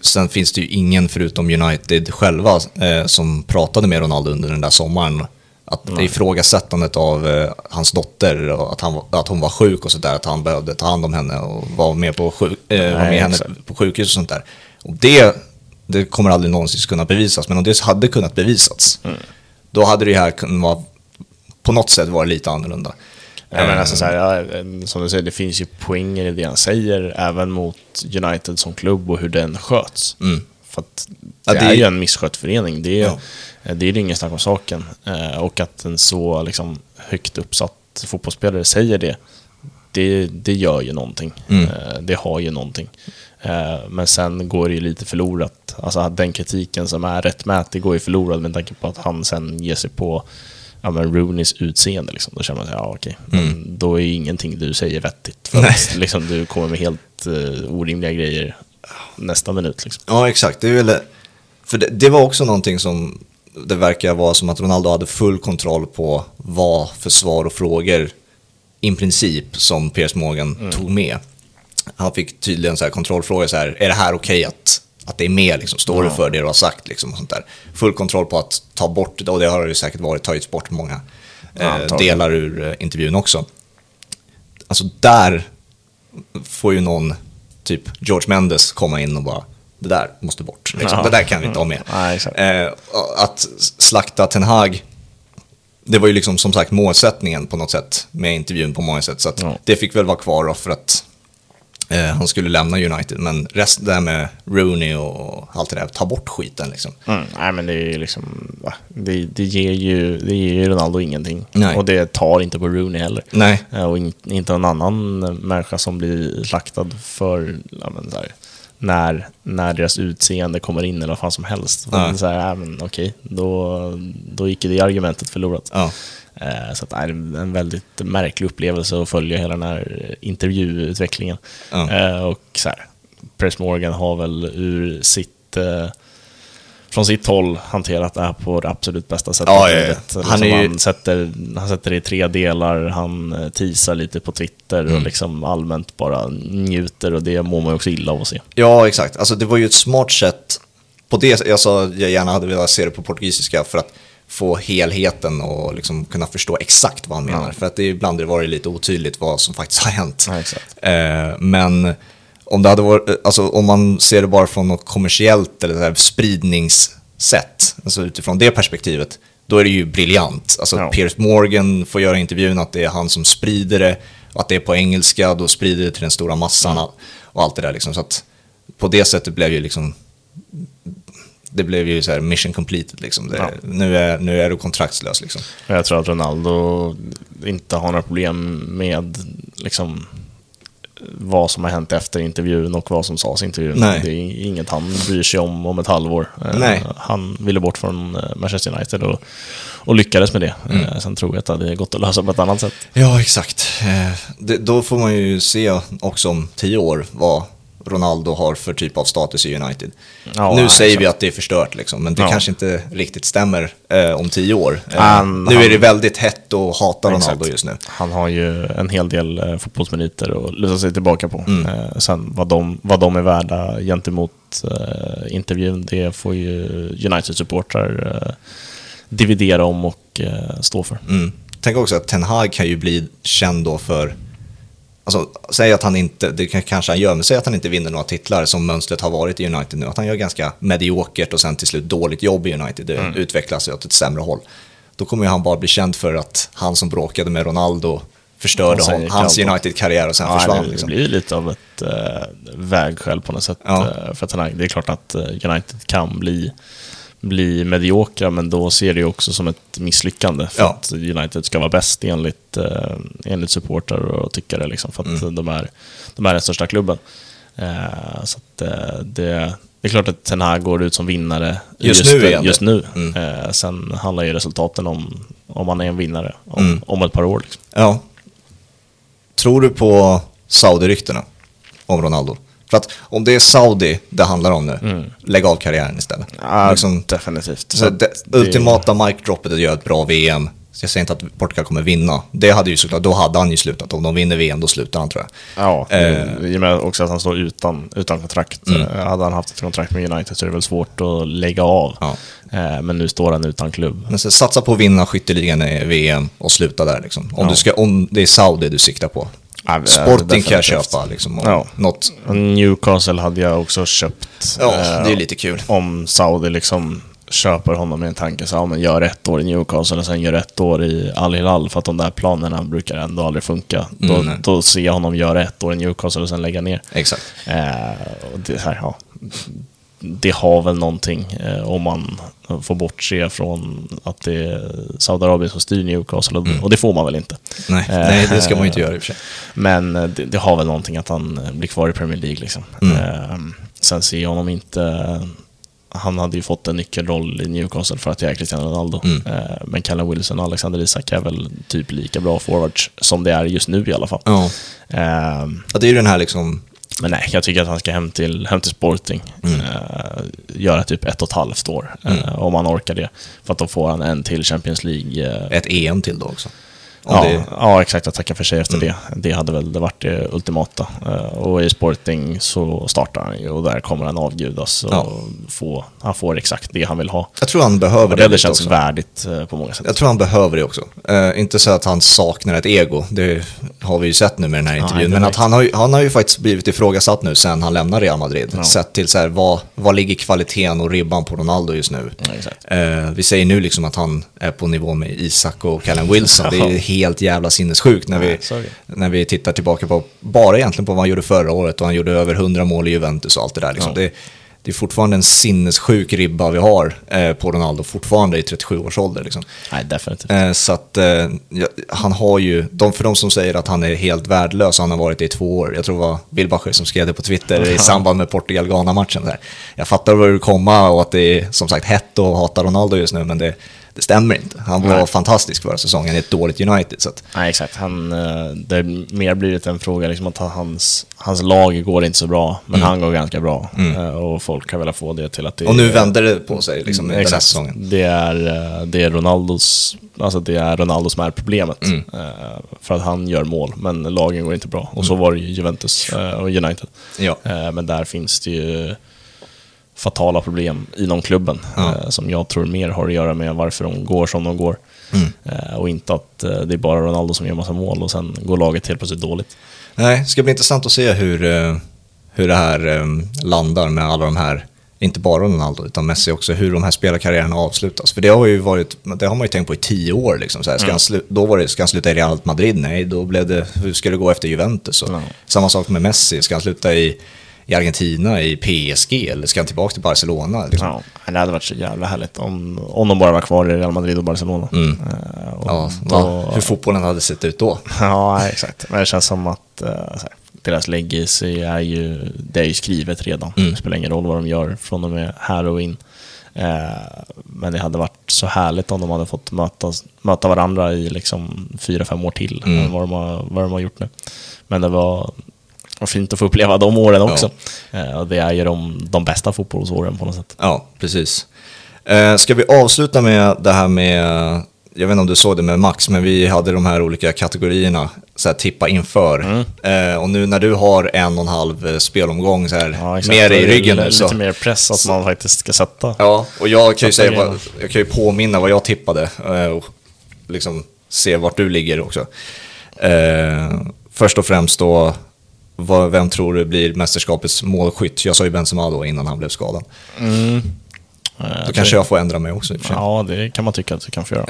sen finns det ju ingen förutom United själva som pratade med Ronaldo under den där sommaren, att det ifrågasättandet av hans dotter och att hon var sjuk och sådär, att han behövde ta hand om henne och vara med på henne på sjukhus och sånt där. Och det kommer aldrig någonsin kunna bevisas, men om det hade kunnat bevisats då hade det här kunnat vara, på något sätt vara lite annorlunda. Ja, men alltså så här, som du säger, det finns ju poänger i det han säger även mot United som klubb och hur den sköts. För att det är ju en misskött förening. Det är ingen snack om saken. Och att en så liksom högt uppsatt fotbollsspelare säger det gör ju någonting. Det har ju någonting. Men sen går det ju lite förlorat. Alltså den kritiken som är rättmätig går ju förlorad med tanke på att han sen ger sig på ja, men Rooneys utseende liksom, då känner man sig, ja okej, men då är ju ingenting du säger vettigt, för att, liksom, du kommer med helt orimliga grejer nästa minut liksom. Ja exakt, det är väl, för det var också någonting som det verkar vara som att Ronaldo hade full kontroll på vad för svar och frågor i princip som Piers Morgan tog med. Han fick tydligen så här kontrollfrågor så här, är det här okej att det är med liksom, står du för det du har sagt liksom, och sånt där. Full kontroll på att ta bort, och det har det säkert varit, tagits bort många delar ur intervjun också. Alltså där får ju någon typ George Mendes komma in och bara, det där måste bort liksom. Det där kan vi inte ha med. Att slakta Ten Hag, det var ju liksom som sagt målsättningen på något sätt med intervjun på många sätt, så att det fick väl vara kvar då, för att han skulle lämna United, men resten där med Rooney och allt det där, ta bort skiten liksom. Nej men det är liksom, det ger ju Ronaldo ingenting. Nej. Och det tar inte på Rooney heller. Nej. Och inte någon annan människa som blir slaktad för, ja, men så här, när deras utseende kommer in eller vad fan som helst. Men så här, men okej, då gick det argumentet förlorat. Ja. Så att det är en väldigt märklig upplevelse att följa hela den här intervjuutvecklingen. Och så här, Piers Morgan har väl från sitt håll hanterat det här på det absolut bästa sättet. Han sätter det i tre delar. Han teasar lite på Twitter och liksom allmänt bara njuter, och det mår man ju också illa av att se. Ja, exakt. Alltså det var ju ett smart sätt på det. Jag sa att jag gärna hade velat se det på portugisiska för att få helheten och liksom kunna förstå exakt vad han menar. För att det ibland var det lite otydligt vad som faktiskt har hänt. Men om det hade varit, alltså om man ser det bara från något kommersiellt eller så här spridningssätt, alltså utifrån det perspektivet, då är det ju briljant. Alltså Piers Morgan får göra intervjun, att det är han som sprider det, och att det är på engelska, då sprider det till den stora massan och allt det där liksom. Så att på det sättet blev ju liksom, det blev ju så här mission completed liksom. Nu är du kontraktslös liksom. Jag tror att Ronaldo inte har några problem med liksom vad som har hänt efter intervjun och vad som sades i intervjun. Nej. Det är inget han bryr sig om ett halvår. Nej. Han ville bort från Manchester United och lyckades med det. Sen tror jag att det är gott att lösa på ett annat sätt. Ja, exakt. Då får man ju se också om 10 år vad Ronaldo har för typ av status i United. Säger vi att det är förstört liksom, men det kanske inte riktigt stämmer om 10 år. Nu är det väldigt hett och hatar Ronaldo just nu. Han har ju en hel del fotbollsminuter att luta sig tillbaka på. Sen vad de är värda gentemot intervjun, det får ju United-supportrar dividera om och stå för. Tänk också att Ten Hag kan ju bli känd då för, alltså, säg att han inte, det kanske han gör, men säg att han inte vinner några titlar som mönstret har varit i United nu. Att han gör ganska mediokert och sen till slut dåligt jobb i United, det utvecklas åt ett sämre håll. Då kommer ju han bara bli känd för att han som bråkade med Ronaldo förstörde hans United-karriär och sen försvann. Det blir lite av ett vägskäl på något sätt. För att det är klart att United kan bli mediokra, men då ser det ju också som ett misslyckande, för att United ska vara bäst enligt supportrar och tyckare liksom, för att de är den största klubben. Så att det är klart att Ten Hag går ut som vinnare just nu. Sen handlar ju resultaten om man är en vinnare om ett par år liksom. Ja. Tror du på Saudi-ryktena om Ronaldo? För att om det är Saudi det handlar om nu, lägg av karriären istället. Ja, liksom, definitivt. Så det ultimata mic-droppet gör ett bra VM. Så jag säger inte att Portugal kommer vinna. Det hade ju såklart, då hade han ju slutat. Om de vinner VM, då slutar han, tror jag. Ja, i och med också att han står utan kontrakt. Hade han haft ett kontrakt med United så är det väl svårt att lägga av. Ja. Men nu står han utan klubb. Men så satsa på att vinna skytteligan i VM och sluta där liksom. Om det är Saudi du siktar på. Sporting kan jag köpa liksom, något. Newcastle hade jag också köpt. Det är lite kul. Om Saudi liksom köper honom med en tanke så att gör 1 år i Newcastle och sen gör 1 år i Al Hilal, för att de där planerna brukar ändå aldrig funka. Då ser jag honom göra 1 år i Newcastle och sen lägga ner. Exakt. Och det här, det har väl någonting om man får bortse från att det är Saudiarabien som styr Newcastle, och det får man väl inte. Nej, det ska man inte göra i och för sig. Men det har väl någonting att han blir kvar i Premier League liksom. Sen ser jag honom inte han hade ju fått en nyckelroll i Newcastle för att jag är Cristiano Ronaldo. Men Callum Wilson och Alexander Isak är väl typ lika bra forwards som det är just nu i alla fall. Det är ju den här liksom. Men nej, jag tycker att han ska hem till Sporting. Göra typ 1,5 år om han orkar det. För att då får han en till Champions League. Ett EM till då också. Ja, exakt, att tacka för sig efter det hade väl varit det ultimata. Och i Sporting så startar han ju, och där kommer han avgudas och han får exakt det han vill ha. Jag tror han behöver det känns också värdigt på många sätt. Jag tror han behöver det också. Inte så att han saknar ett ego, det har vi ju sett nu med den här intervjun. Men att han har ju faktiskt blivit ifrågasatt nu sen han lämnar Real Madrid. Sett till så här, vad ligger kvaliteten och ribban på Ronaldo just nu? Vi säger nu liksom att han är på nivå med Isak och Callum Wilson. Det är helt jävla sinnessjukt när vi tittar tillbaka på bara egentligen på vad han gjorde förra året, och han gjorde över 100 mål i Juventus och allt det där liksom. Det är fortfarande en sinnessjuk ribba vi har på Ronaldo fortfarande i 37 års ålder liksom. Nej, definitivt. Så att han har ju de som säger att han är helt värdelös, han har varit det i 2 år. Jag tror det var Bilbacher som skrev det på Twitter i samband med Portugal-Ghana-matchen där. Jag fattar var du komma och att det är som sagt hett och hatar Ronaldo just nu, men det stämmer inte. Han var fantastisk förra säsongen i ett dåligt United. Så att. Nej, exakt. Det har mer blivit en fråga liksom att hans lag går inte så bra, men han går ganska bra. Och folk har velat få det till att det. Och nu vänder det på sig liksom, exakt, den här säsongen. Det är Ronaldos, alltså det är Ronaldo som är problemet. För att han gör mål, men lagen går inte bra. Och så var det ju Juventus och United. Men där finns det ju fatala problem inom klubben som jag tror mer har att göra med varför de går som de går och inte att det är bara Ronaldo som gör massa mål och sen går laget helt plötsligt dåligt. Nej, det ska bli intressant att se hur det här landar med alla de här, inte bara Ronaldo utan Messi också, hur de här spelarkarriärerna avslutas. För det har man ju tänkt på i 10 år liksom, så här, ska han sluta i Real Madrid? Nej, då blev det, hur ska det gå efter Juventus? Samma sak med Messi, ska han sluta i Argentina, i PSG, eller ska han tillbaka till Barcelona? Liksom? Ja, det hade varit så jävla härligt om de bara var kvar i Real Madrid och Barcelona. Hur fotbollen hade sett ut då. Ja, exakt. Men det känns som att deras legacy är ju skrivet redan. Det spelar ingen roll vad de gör från och med här och in. Men det hade varit så härligt om de hade fått möta varandra i liksom 4-5 år till än vad de har gjort nu. Men det var fint att få uppleva de åren också. Det är ju de bästa fotbollsåren på något sätt. Ja, precis. Ska vi avsluta med det här med, jag vet inte om du såg det med Max, men vi hade de här olika kategorierna så här, tippa inför. Och nu när du har 1,5 spelomgång så här, mer i ryggen nu, så lite mer press att man faktiskt ska sätta. Ja, och jag kan ju påminna vad jag tippade och liksom se vart du ligger också. Först och främst då, vem tror du blir mästerskapets målskytt? Jag sa ju Benzema då innan han blev skadad. Då kanske jag får ändra mig också. Ja, det kan man tycka att du kan få göra.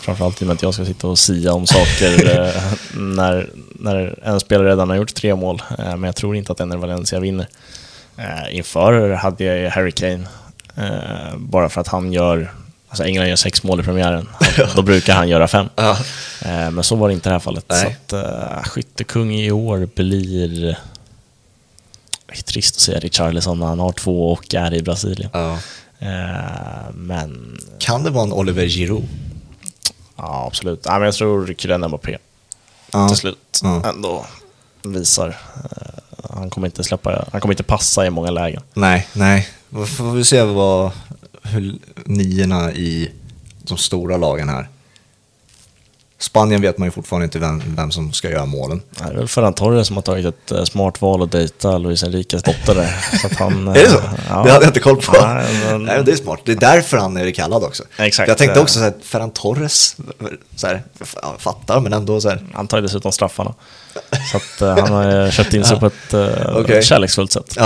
Framförallt i och med att jag ska sitta och sia om saker när en spelare redan har gjort 3 mål. Men jag tror inte att Ener Valencia vinner. Inför hade jag Harry Kane. Bara för att han gör... Alltså England gör 6 mål i premiären. Då brukar han göra 5. Men så var det inte i det här fallet. Nej. Så att skyttekung i år blir... Trist att säga Richarlison när han har 2 och är i Brasilien. Men... Kan det vara en Oliver Giroud? Ja, absolut. Men jag tror Kylian Mbappé till slut ändå visar. Han kommer inte släppa. Han kommer inte passa i många lägen. Nej. Får vi se hur niorna i de stora lagen här. Spanien vet man ju fortfarande inte vem som ska göra målen. Det är väl Ferran Torres som har tagit ett smart val att dejta Luis Enriques dotter där, så att han, är det så? Det hade jag inte koll på. Nej, men det är smart. Det är därför han är kallad också. Exakt. Jag tänkte också så här, Ferran Torres så här, fattar, men ändå så här. Han tar ju dessutom straffarna. Så att han har köpt in sig på ett kärleksfullt sätt.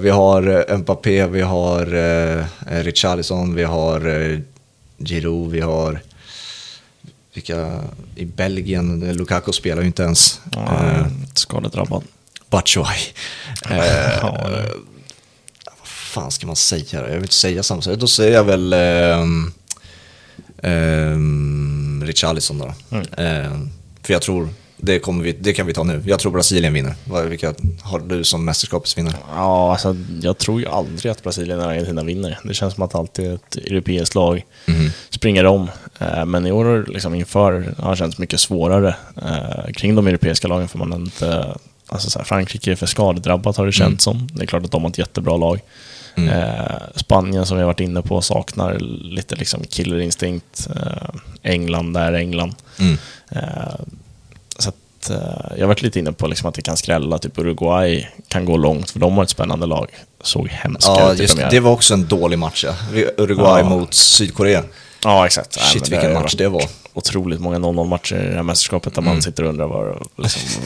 Vi har Mbappé, vi har Richarlison, vi har Giroud, vi har i Belgien, Lukaku spelar ju inte ens. Skadedrabbad. Batshuayi. Vad fan ska man säga då? Jag vill inte säga samtidigt. Då säger jag väl Richarlison då. För jag tror Det kan vi ta nu. Jag tror Brasilien vinner. Vilka har du som mästerskapsvinnare? Ja, alltså, jag tror ju aldrig att Brasilien eller Argentina vinner. Det känns som att alltid ett europeiskt lag springer om. Men i år liksom inför har känts mycket svårare kring de europeiska lagen, för man inte... Alltså så här, Frankrike är för skadedrabbat har det känts som. Det är klart att de har ett jättebra lag. Spanien som vi har varit inne på saknar lite liksom killerinstinkt. England är England. Så att, jag har varit lite inne på liksom att det kan skrälla. Typ Uruguay kan gå långt, för de har ett spännande lag. Såg hemskt ut i premiär. Det var också en dålig match. Uruguay mot Sydkorea. Ja, exakt. Shit, vilken match det var. Otroligt många 0-0-matcher i det här mästerskapet där man sitter och undrar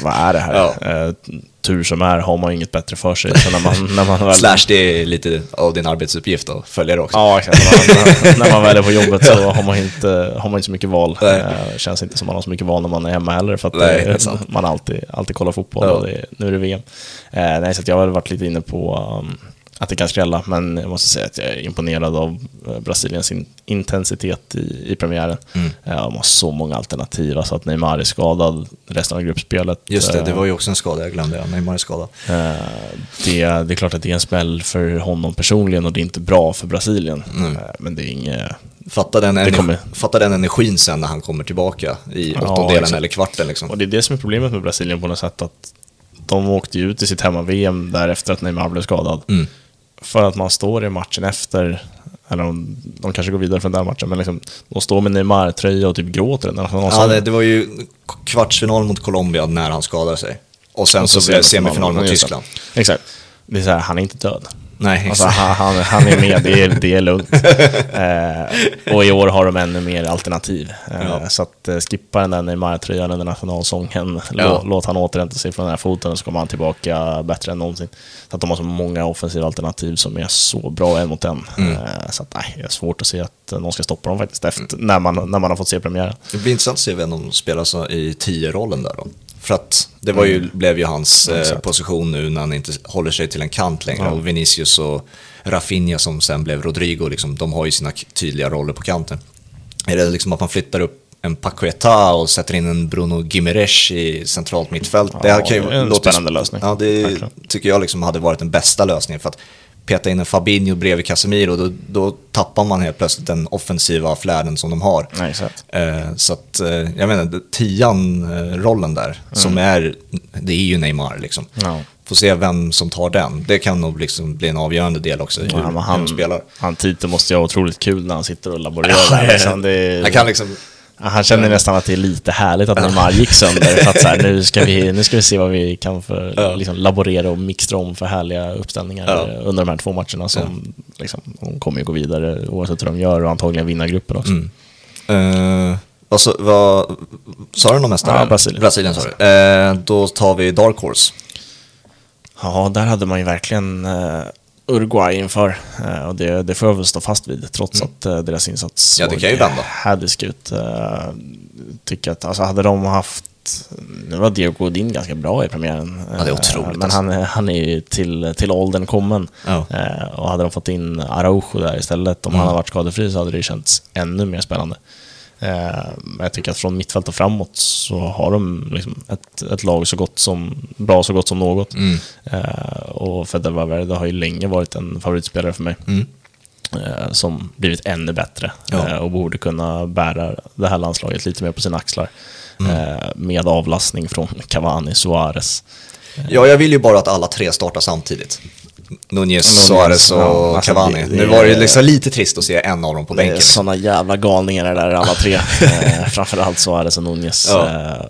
vad är det här? Tur som är har man inget bättre för sig. Så när man väl... Slash, det är lite av din arbetsuppgift att följa det också. Ja, exakt. När man väl är på jobbet så har man inte så mycket val. Det känns inte som man har så mycket val när man är hemma heller, för att man alltid kollar fotboll. Och nu är det VM. Nej, så att jag har varit lite inne på... att det kan skrälla, men jag måste säga att jag är imponerad av Brasiliens intensitet i premiären. De har så många alternativ, alltså att Neymar är skadad, resten av gruppspelet. Just det var ju också en skada, jag glömde. Neymar är skadad. Det är klart att det är en smäll för honom personligen, och det är inte bra för Brasilien. Men det är inget... Fatta den energin sen när han kommer tillbaka i åttondelen eller kvarten. Liksom. Och det är det som är problemet med Brasilien på något sätt, att de åkte ut i sitt hemma-VM därefter att Neymar blev skadad. För att man står i matchen efter, eller de kanske går vidare från den matchen, men liksom, de står med Neymar-tröja och typ gråter. Det var ju kvartsfinal mot Colombia när han skadade sig. Och sen så blev semifinal mot Tyskland. Exakt. Det är så här, han är inte död. Nej, alltså, han är med, det är lugnt. Och i år har de ännu mer alternativ. Så att skippa den där Neymar-tröjan eller nationalsången. Låt han återhämta sig från den här foten, så kommer han tillbaka bättre än någonsin. Så att de har så många offensiva alternativ som är så bra en mot en. Så att det är svårt att se att någon ska stoppa dem faktiskt efter, när man har fått se premiären. Det blir intressant att se vem de spelar så i 10-rollen där då. För att det var ju, blev ju hans position nu när han inte håller sig till en kant längre. Och Vinicius och Rafinha som sen blev Rodrigo, liksom, de har ju sina tydliga roller på kanten. Är det liksom att man flyttar upp en Paqueta och sätter in en Bruno Guimaraes i centralt mittfält? Det här kan ju en spännande lösning. Ja, det tycker jag liksom hade varit den bästa lösningen, för att peta in en Fabinho bredvid Casemiro, då tappar man helt plötsligt den offensiva flärden som de har. Nej, så att, jag menar, 10-rollen där som är, det är ju Neymar liksom. Får se vem som tar den. Det kan nog liksom bli en avgörande del också hur han spelar. Han Tito måste ju ha otroligt kul när han sitter och laborerar. Liksom, han kan liksom... Han känner nästan att det är lite härligt att Neymar gick sönder, att så här, nu ska vi se vad vi kan för, liksom, laborera och mixtra om för härliga uppställningar under de här två matcherna som liksom, de kommer ju gå vidare oavsett hur de gör, och antagligen vinna gruppen också. Alltså, vad sa du någon mest? Brasilien sa du. Då tar vi Dark Horse. Ja, där hade man ju verkligen... Uruguay inför, och det får jag väl stå fast vid, trots att deras insats hädisk ut. Tycker att, alltså, hade de haft... Nu var Diego Godin ganska bra i premiären. Ja, det är otroligt. Men han är ju till åldern kommen. Och hade de fått in Araujo där istället, om han hade varit skadefri, så hade det känts ännu mer spännande. Men jag tycker att från mittfält och framåt så har de liksom ett lag så gott som något. Och Fede Valverde har ju länge varit en favoritspelare för mig, som blivit ännu bättre och borde kunna bära det här landslaget lite mer på sina axlar, med avlastning från Cavani, Suarez. Ja, jag vill ju bara att alla tre startar samtidigt. Nunez, Suarez och Cavani. Nu var det liksom lite trist att se en av dem på bänken. Sådana jävla galningar där alla tre. Framförallt Suarez och Nunez.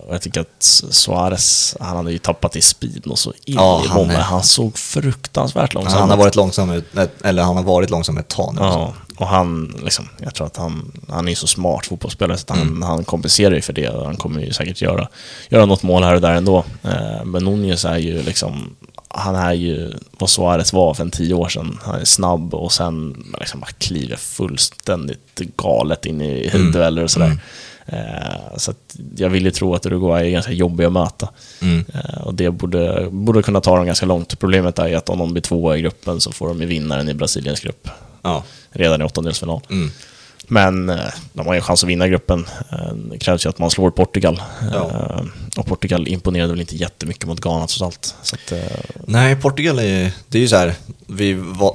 Och jag tycker att Suarez, han hade ju tappat i speed och så in i bomben. Han såg fruktansvärt långsam. Han har varit långsam, eller han har varit långsam ett tag nu. Och han liksom, jag tror att han är så smart fotbollsspelare, så att han kompenserar ju för det, och han kommer ju säkert göra något mål här och där ändå. Men Nunez är ju liksom, han är ju vad Suarez var för 10 år sedan. Han är snabb och sen liksom bara kliver fullständigt galet in i dueller och sådär. Så att jag vill ju tro att Uruguay är ganska jobbig att möta. Och det borde kunna ta dem ganska långt. Problemet är att om de blir tvåa i gruppen så får de ju vinnaren i Brasiliens grupp redan i åttondelsfinal. Men de har ju en chans att vinna gruppen. Det krävs ju att man slår Portugal. Ja. Och Portugal imponerade väl inte jättemycket mot Ghana trots allt. Så att, nej, Portugal är, det är ju så här.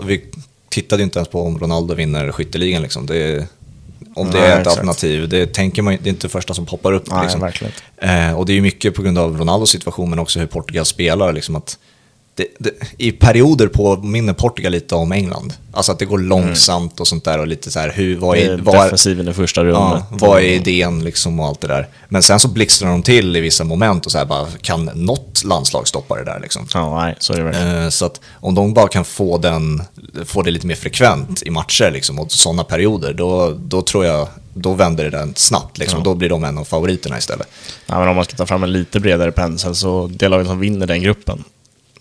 Vi tittade ju inte ens på om Ronaldo vinner skytteligan liksom. Det, om det nej, är ett exakt. Alternativ, det tänker man, det är inte första som poppar upp. Nej, liksom. Verkligen. Och det är ju mycket på grund av Ronaldos situation, men också hur Portugal spelar liksom, att det, i perioder påminner Portugal lite om England. Alltså att det går långsamt och sånt där och lite så här hur vad är defensiven i första rummet. Ja, vad är idén liksom och allt det där. Men sen så blixtrar de till i vissa moment och så här bara kan något landslag stoppa det där liksom. Ja, nej, så är det verkligen. Så att om de bara kan få det lite mer frekvent i matcher liksom och sådana perioder, då tror jag då vänder det den snabbt liksom. Ja. Då blir de en av favoriterna istället. Ja, men om man ska ta fram en lite bredare pensel så det laget som vinner den gruppen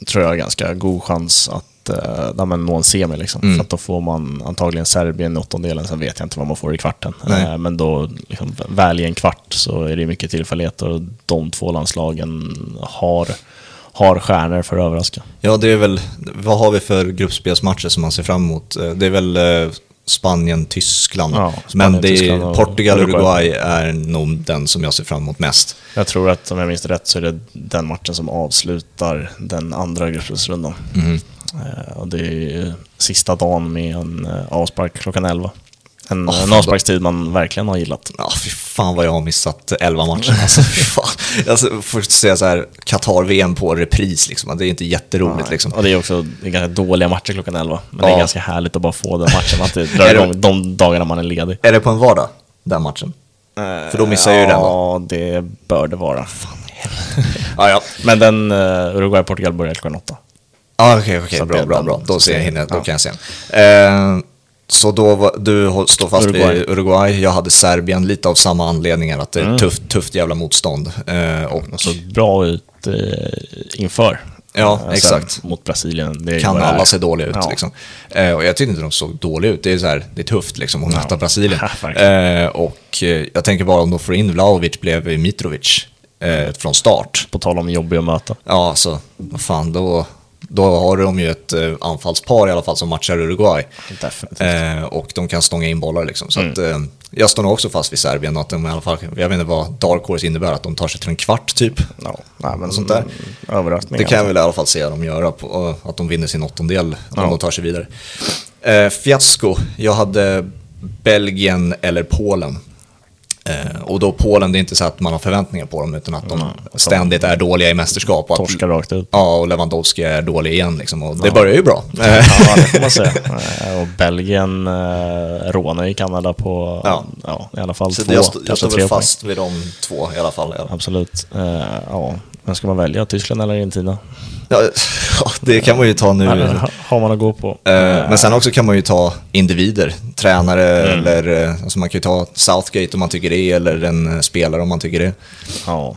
tror jag är ganska god chans att nå en semi liksom. För att då får man antagligen Serbien i åttondelen. Sen vet jag inte vad man får i kvarten. Men då liksom, väl i en kvart så är det mycket tillfälligheter. Och de två landslagen har stjärnor för att överraska. Ja, det är väl, vad har vi för gruppspelsmatcher som man ser fram emot? Det är väl Spanien, Tyskland. Ja, Spanien, men det är, Tyskland och Portugal och Uruguay är nog den som jag ser fram emot mest. Jag tror att om jag minns rätt så är det den matchen som avslutar den andra gruppsrundan. Och det är sista dagen med en avspark klockan 11. En avsparkstid man verkligen har gillat. Ja, fy fan vad jag har missat 11 matcher. Alltså, fy fan. Alltså, först säga så här, Qatar-VM på repris liksom. Det är inte jätteroligt liksom. Och det är också det är ganska dåliga matcher klockan 11. Men det är ganska härligt att bara få den matchen. Att det drar igång de dagarna man är ledig. Är det på en vardag, den matchen? För då missar jag ju den. Ja, det bör det vara. Fan, ja. Men den Uruguay-Portugal börjar klockan 8. Ja, okej, bra. Då ser jag hinner, då kan jag se den. Så då du står fast vid Uruguay. Jag hade Serbien lite av samma anledningar. Att det är tufft jävla motstånd och så bra ut inför. Ja, exakt. Mot Brasilien det kan alla se dåliga ut liksom. Och jag tyckte inte de såg dåliga ut. Det är, så här, det är tufft liksom, att möta Brasilien. Och jag tänker bara om de får in Vlahovic blev Mitrovic från start. På tal om jobbiga möten. Ja, så vad fan då har de ju ett anfallspar i alla fall som matchar Uruguay. Och de kan stånga in bollar liksom. Så att, jag står nog också fast vid Serbien att de i alla fall, jag vet inte vad Dark Horse innebär att de tar sig till en kvart typ. Ja, nej, men sånt där. Överraskning. Det kan jag väl i alla fall se dem göra på, att de vinner sin åttondel om de tar sig vidare. Fiasko. Jag hade Belgien eller Polen. Och då Polen, det är inte så att man har förväntningar på dem utan att de ständigt är dåliga i mästerskap och att, torskar rakt ut. Ja, och Lewandowski är dålig igen liksom, och det börjar ju bra. Ja, det får man säga. Och Belgien rånar i Kanada på i alla fall så två. Jag står väl fast vid de två i alla fall. Ja. Absolut. Men ska man välja Tyskland eller Argentina? Ja, det kan man ju ta nu. Nej, har man att gå på. Men sen också kan man ju ta individer, tränare eller alltså man kan ju ta Southgate om man tycker det eller en spelare om man tycker det. Ja.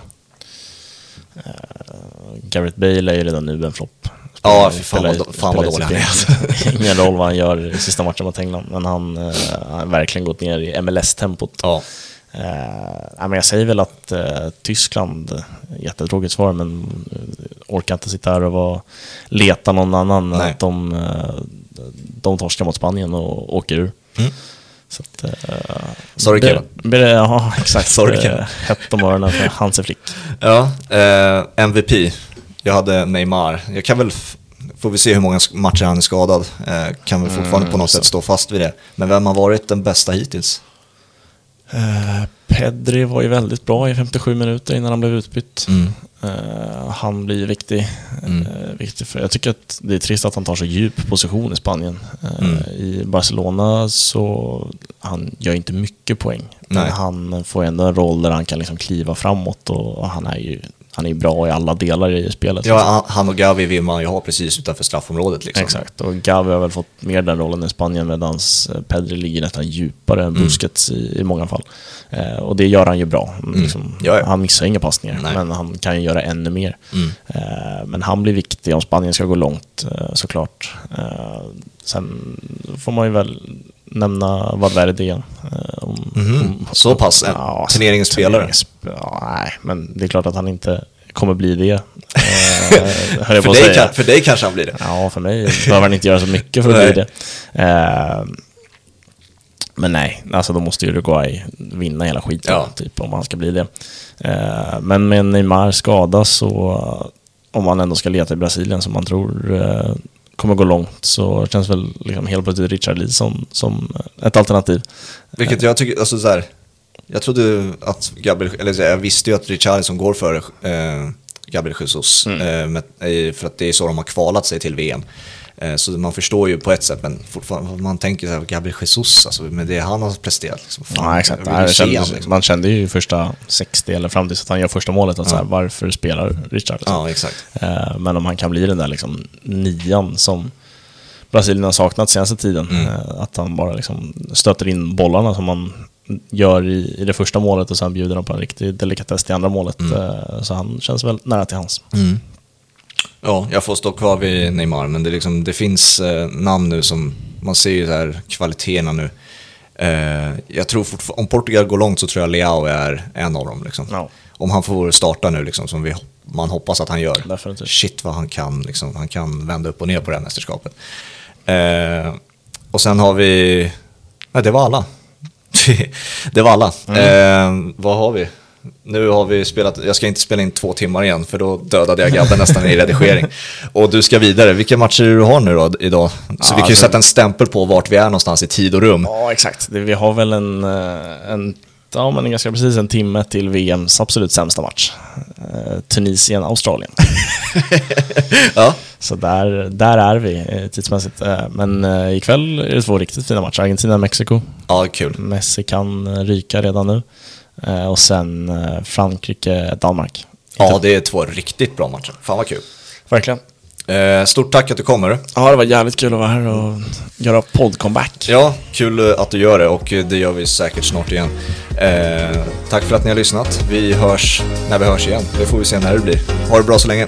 Gareth Bale är ju redan nu en flopp. Ja, fan vad dålig han är. Ingen roll vad han gör i sista matchen mot England, men han har verkligen gått ner i MLS-tempot. Ja. Men jag säger väl att Tyskland, jättetråkigt svar, men orkar inte sitta här och leta någon annan. Att de torskar mot Spanien och åker ur. Så att, sorry Kevin. Ja, exakt. Sorry Kevin. Hett om öronen för Hansi Flick. Ja, MVP. Jag hade Neymar. Jag kan väl får vi se hur många matcher han är skadad. Kan vi fortfarande på något sätt stå fast vid det. Men vem har varit den bästa hittills? Pedri var ju väldigt bra i 57 minuter innan han blev utbytt. Han blir viktig, viktig för, jag tycker att det är trist att han tar så djup position i Spanien. I Barcelona så han gör inte mycket poäng. Men han får ändå en roll där han kan liksom kliva framåt och han är bra i alla delar i spelet. Ja, han och Gavi vill man ju ha precis utanför straffområdet liksom. Exakt, och Gavi har väl fått mer den rollen i Spanien medan Pedri ligger nästan djupare än Busquets i många fall. Och det gör han ju bra. Han missar inga passningar, men han kan ju göra ännu mer. Men han blir viktig om Spanien ska gå långt, såklart. Sen får man ju väl nämna Valverde igen. Så pass turneringsspelare. Nej, men det är klart att han inte kommer bli det. För dig kanske han blir det. Ja, för mig behöver han inte göra så mycket för att bli det. Men nej, alltså då måste Uruguay vinna hela skiten, ja, typ, om han ska bli det. Men med Neymar skadas, så om man ändå ska leta i Brasilien som man tror kommer gå långt, så känns väl liksom helt plötsligt Richarlison som ett alternativ. Vilket jag tycker, alltså så här, jag trodde att Gabriel, eller jag visste ju att Richarlison går för Gabriel Jesus, för att det är så de har kvalat sig till VM. Så man förstår ju på ett sätt, men fortfarande man tänker så här, Gabriel Jesus, alltså, med det han har presterat liksom, fan, ja, exakt. Man kände ju första 60 eller fram tills att han gör första målet att så här, varför spelar Richard? Ja, exakt. Men om han kan bli den där liksom nian som Brasilien har saknat senaste tiden, att han bara liksom stöter in bollarna som man gör i det första målet och sen bjuder han på en riktig delikatess i andra målet, så han känns väl nära till hans. Ja, jag får stå kvar vid Neymar, men det, liksom, det finns namn nu som man ser ju där kvaliteterna nu. Jag tror om Portugal går långt så tror jag Leao är en av dem. Liksom. Ja. Om han får starta nu, liksom, som man hoppas att han gör. Definitivt. Shit vad han kan, liksom, han kan vända upp och ner på det här mästerskapet. Och sen har vi... Nej, det var alla. Det var alla. Vad har vi? Nu har vi spelat, jag ska inte spela in 2 timmar igen, för då dödade jag grabben nästan i redigering. Och du ska vidare, vilka matcher du har nu då idag? Så ja, vi kan ju sätta en stämpel på vart vi är någonstans i tid och rum. Ja, exakt, vi har väl en ganska precis en timme till VMs absolut sämsta match, Tunisien, Australien. Ja. Så där är vi tidsmässigt. Men ikväll är det 2 riktigt fina matcher, Argentina, Mexiko. Ja, kul. Messi kan ryka redan nu. Och sen Frankrike, Danmark. Ja, det är 2 riktigt bra matcher. Fan vad kul. Verkligen. Stort tack att du kommer. Ja, det var jävligt kul att vara här och göra podd-comeback. Ja, kul att du gör det, och det gör vi säkert snart igen. Tack för att ni har lyssnat. Vi hörs när vi hörs igen. Det får vi se när det blir. Ha det bra så länge.